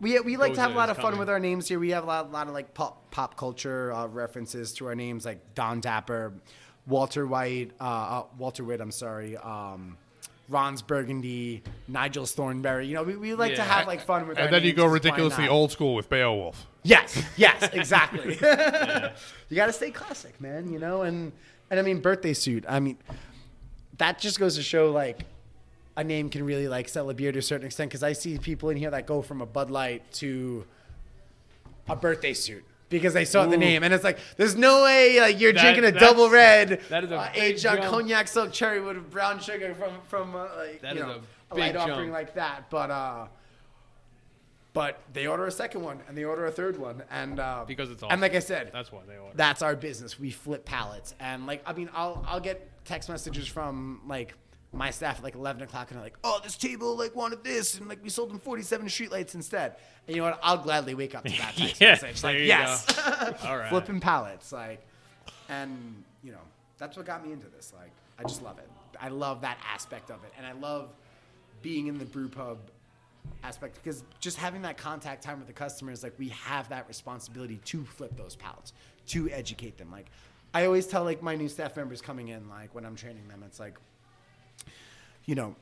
we we like Those to have a lot of fun coming. With our names here. We have a lot, lot of like pop pop culture uh, references to our names, like Don Dapper. Walter White, uh, uh, Walter Witt, I'm sorry, um, Ron's Burgundy, Nigel Thornberry. You know, we, we like yeah. to have like fun with. And our then names, you go ridiculously old school with Beowulf. Yes, yes, exactly. yeah. You got to stay classic, man. You know, and and I mean, birthday suit. I mean, that just goes to show like a name can really like sell a beer to a certain extent. Because I see people in here that go from a Bud Light to a birthday suit. Because they saw Ooh. The name, and it's like, there's no way like you're that, drinking a double red, that is a uh, aged uh, cognac silk cherry with brown sugar from from uh, like that you is know a, a light jump. Offering like that. But uh, but they order a second one, and they order a third one, and uh, because it's awesome. And like I said, that's why they order. That's our business. We flip pallets, and like I mean, I'll I'll get text messages from like my staff at like eleven o'clock and they're like, oh, this table like wanted this and like we sold them forty-seven streetlights instead. And you know what? I'll gladly wake up to that text yeah, message. Like, yes. All right. Flipping pallets. Like, and you know, that's what got me into this. Like, I just love it. I love that aspect of it. And I love being in the brew pub aspect because just having that contact time with the customers, like we have that responsibility to flip those pallets, to educate them. Like I always tell like my new staff members coming in, like when I'm training them, it's like, you know,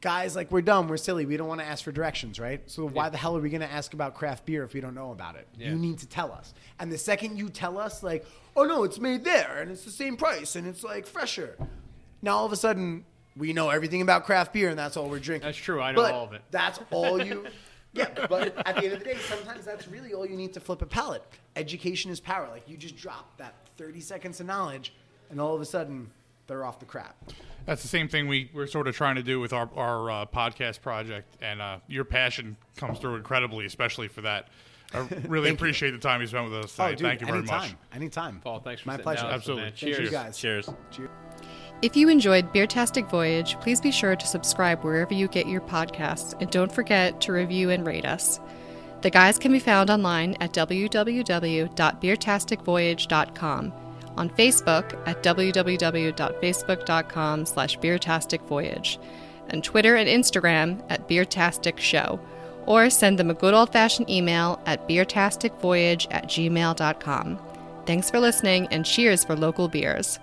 guys, like we're dumb, we're silly, we don't want to ask for directions, right? So why yeah. the hell are we going to ask about craft beer if we don't know about it? Yeah. You need to tell us. And the second you tell us, like, oh no, it's made there and it's the same price and it's like fresher. Now all of a sudden we know everything about craft beer and that's all we're drinking. That's true. I know but all of it. That's all you. Yeah. But at the end of the day, sometimes that's really all you need to flip a palate. Education is power. Like you just drop that thirty seconds of knowledge and all of a sudden they're off the crap. That's the same thing we, we're sort of trying to do with our, our uh, podcast project. And uh, your passion comes through incredibly, especially for that. I really appreciate you. The time you spent with us today. Oh, dude, thank you very anytime. much. Anytime. Paul, thanks for My pleasure. Down. Absolutely. Cheers. Cheers. You guys. Cheers. Cheers. If you enjoyed Beertastic Voyage, please be sure to subscribe wherever you get your podcasts, and don't forget to review and rate us. The guys can be found online at w w w dot beertastic voyage dot com, on Facebook at w w w dot facebook dot com slash beertastic voyage, and Twitter and Instagram at Beertastic Show, or send them a good old-fashioned email at beertasticvoyage at gmail dot com. Thanks for listening, and cheers for local beers.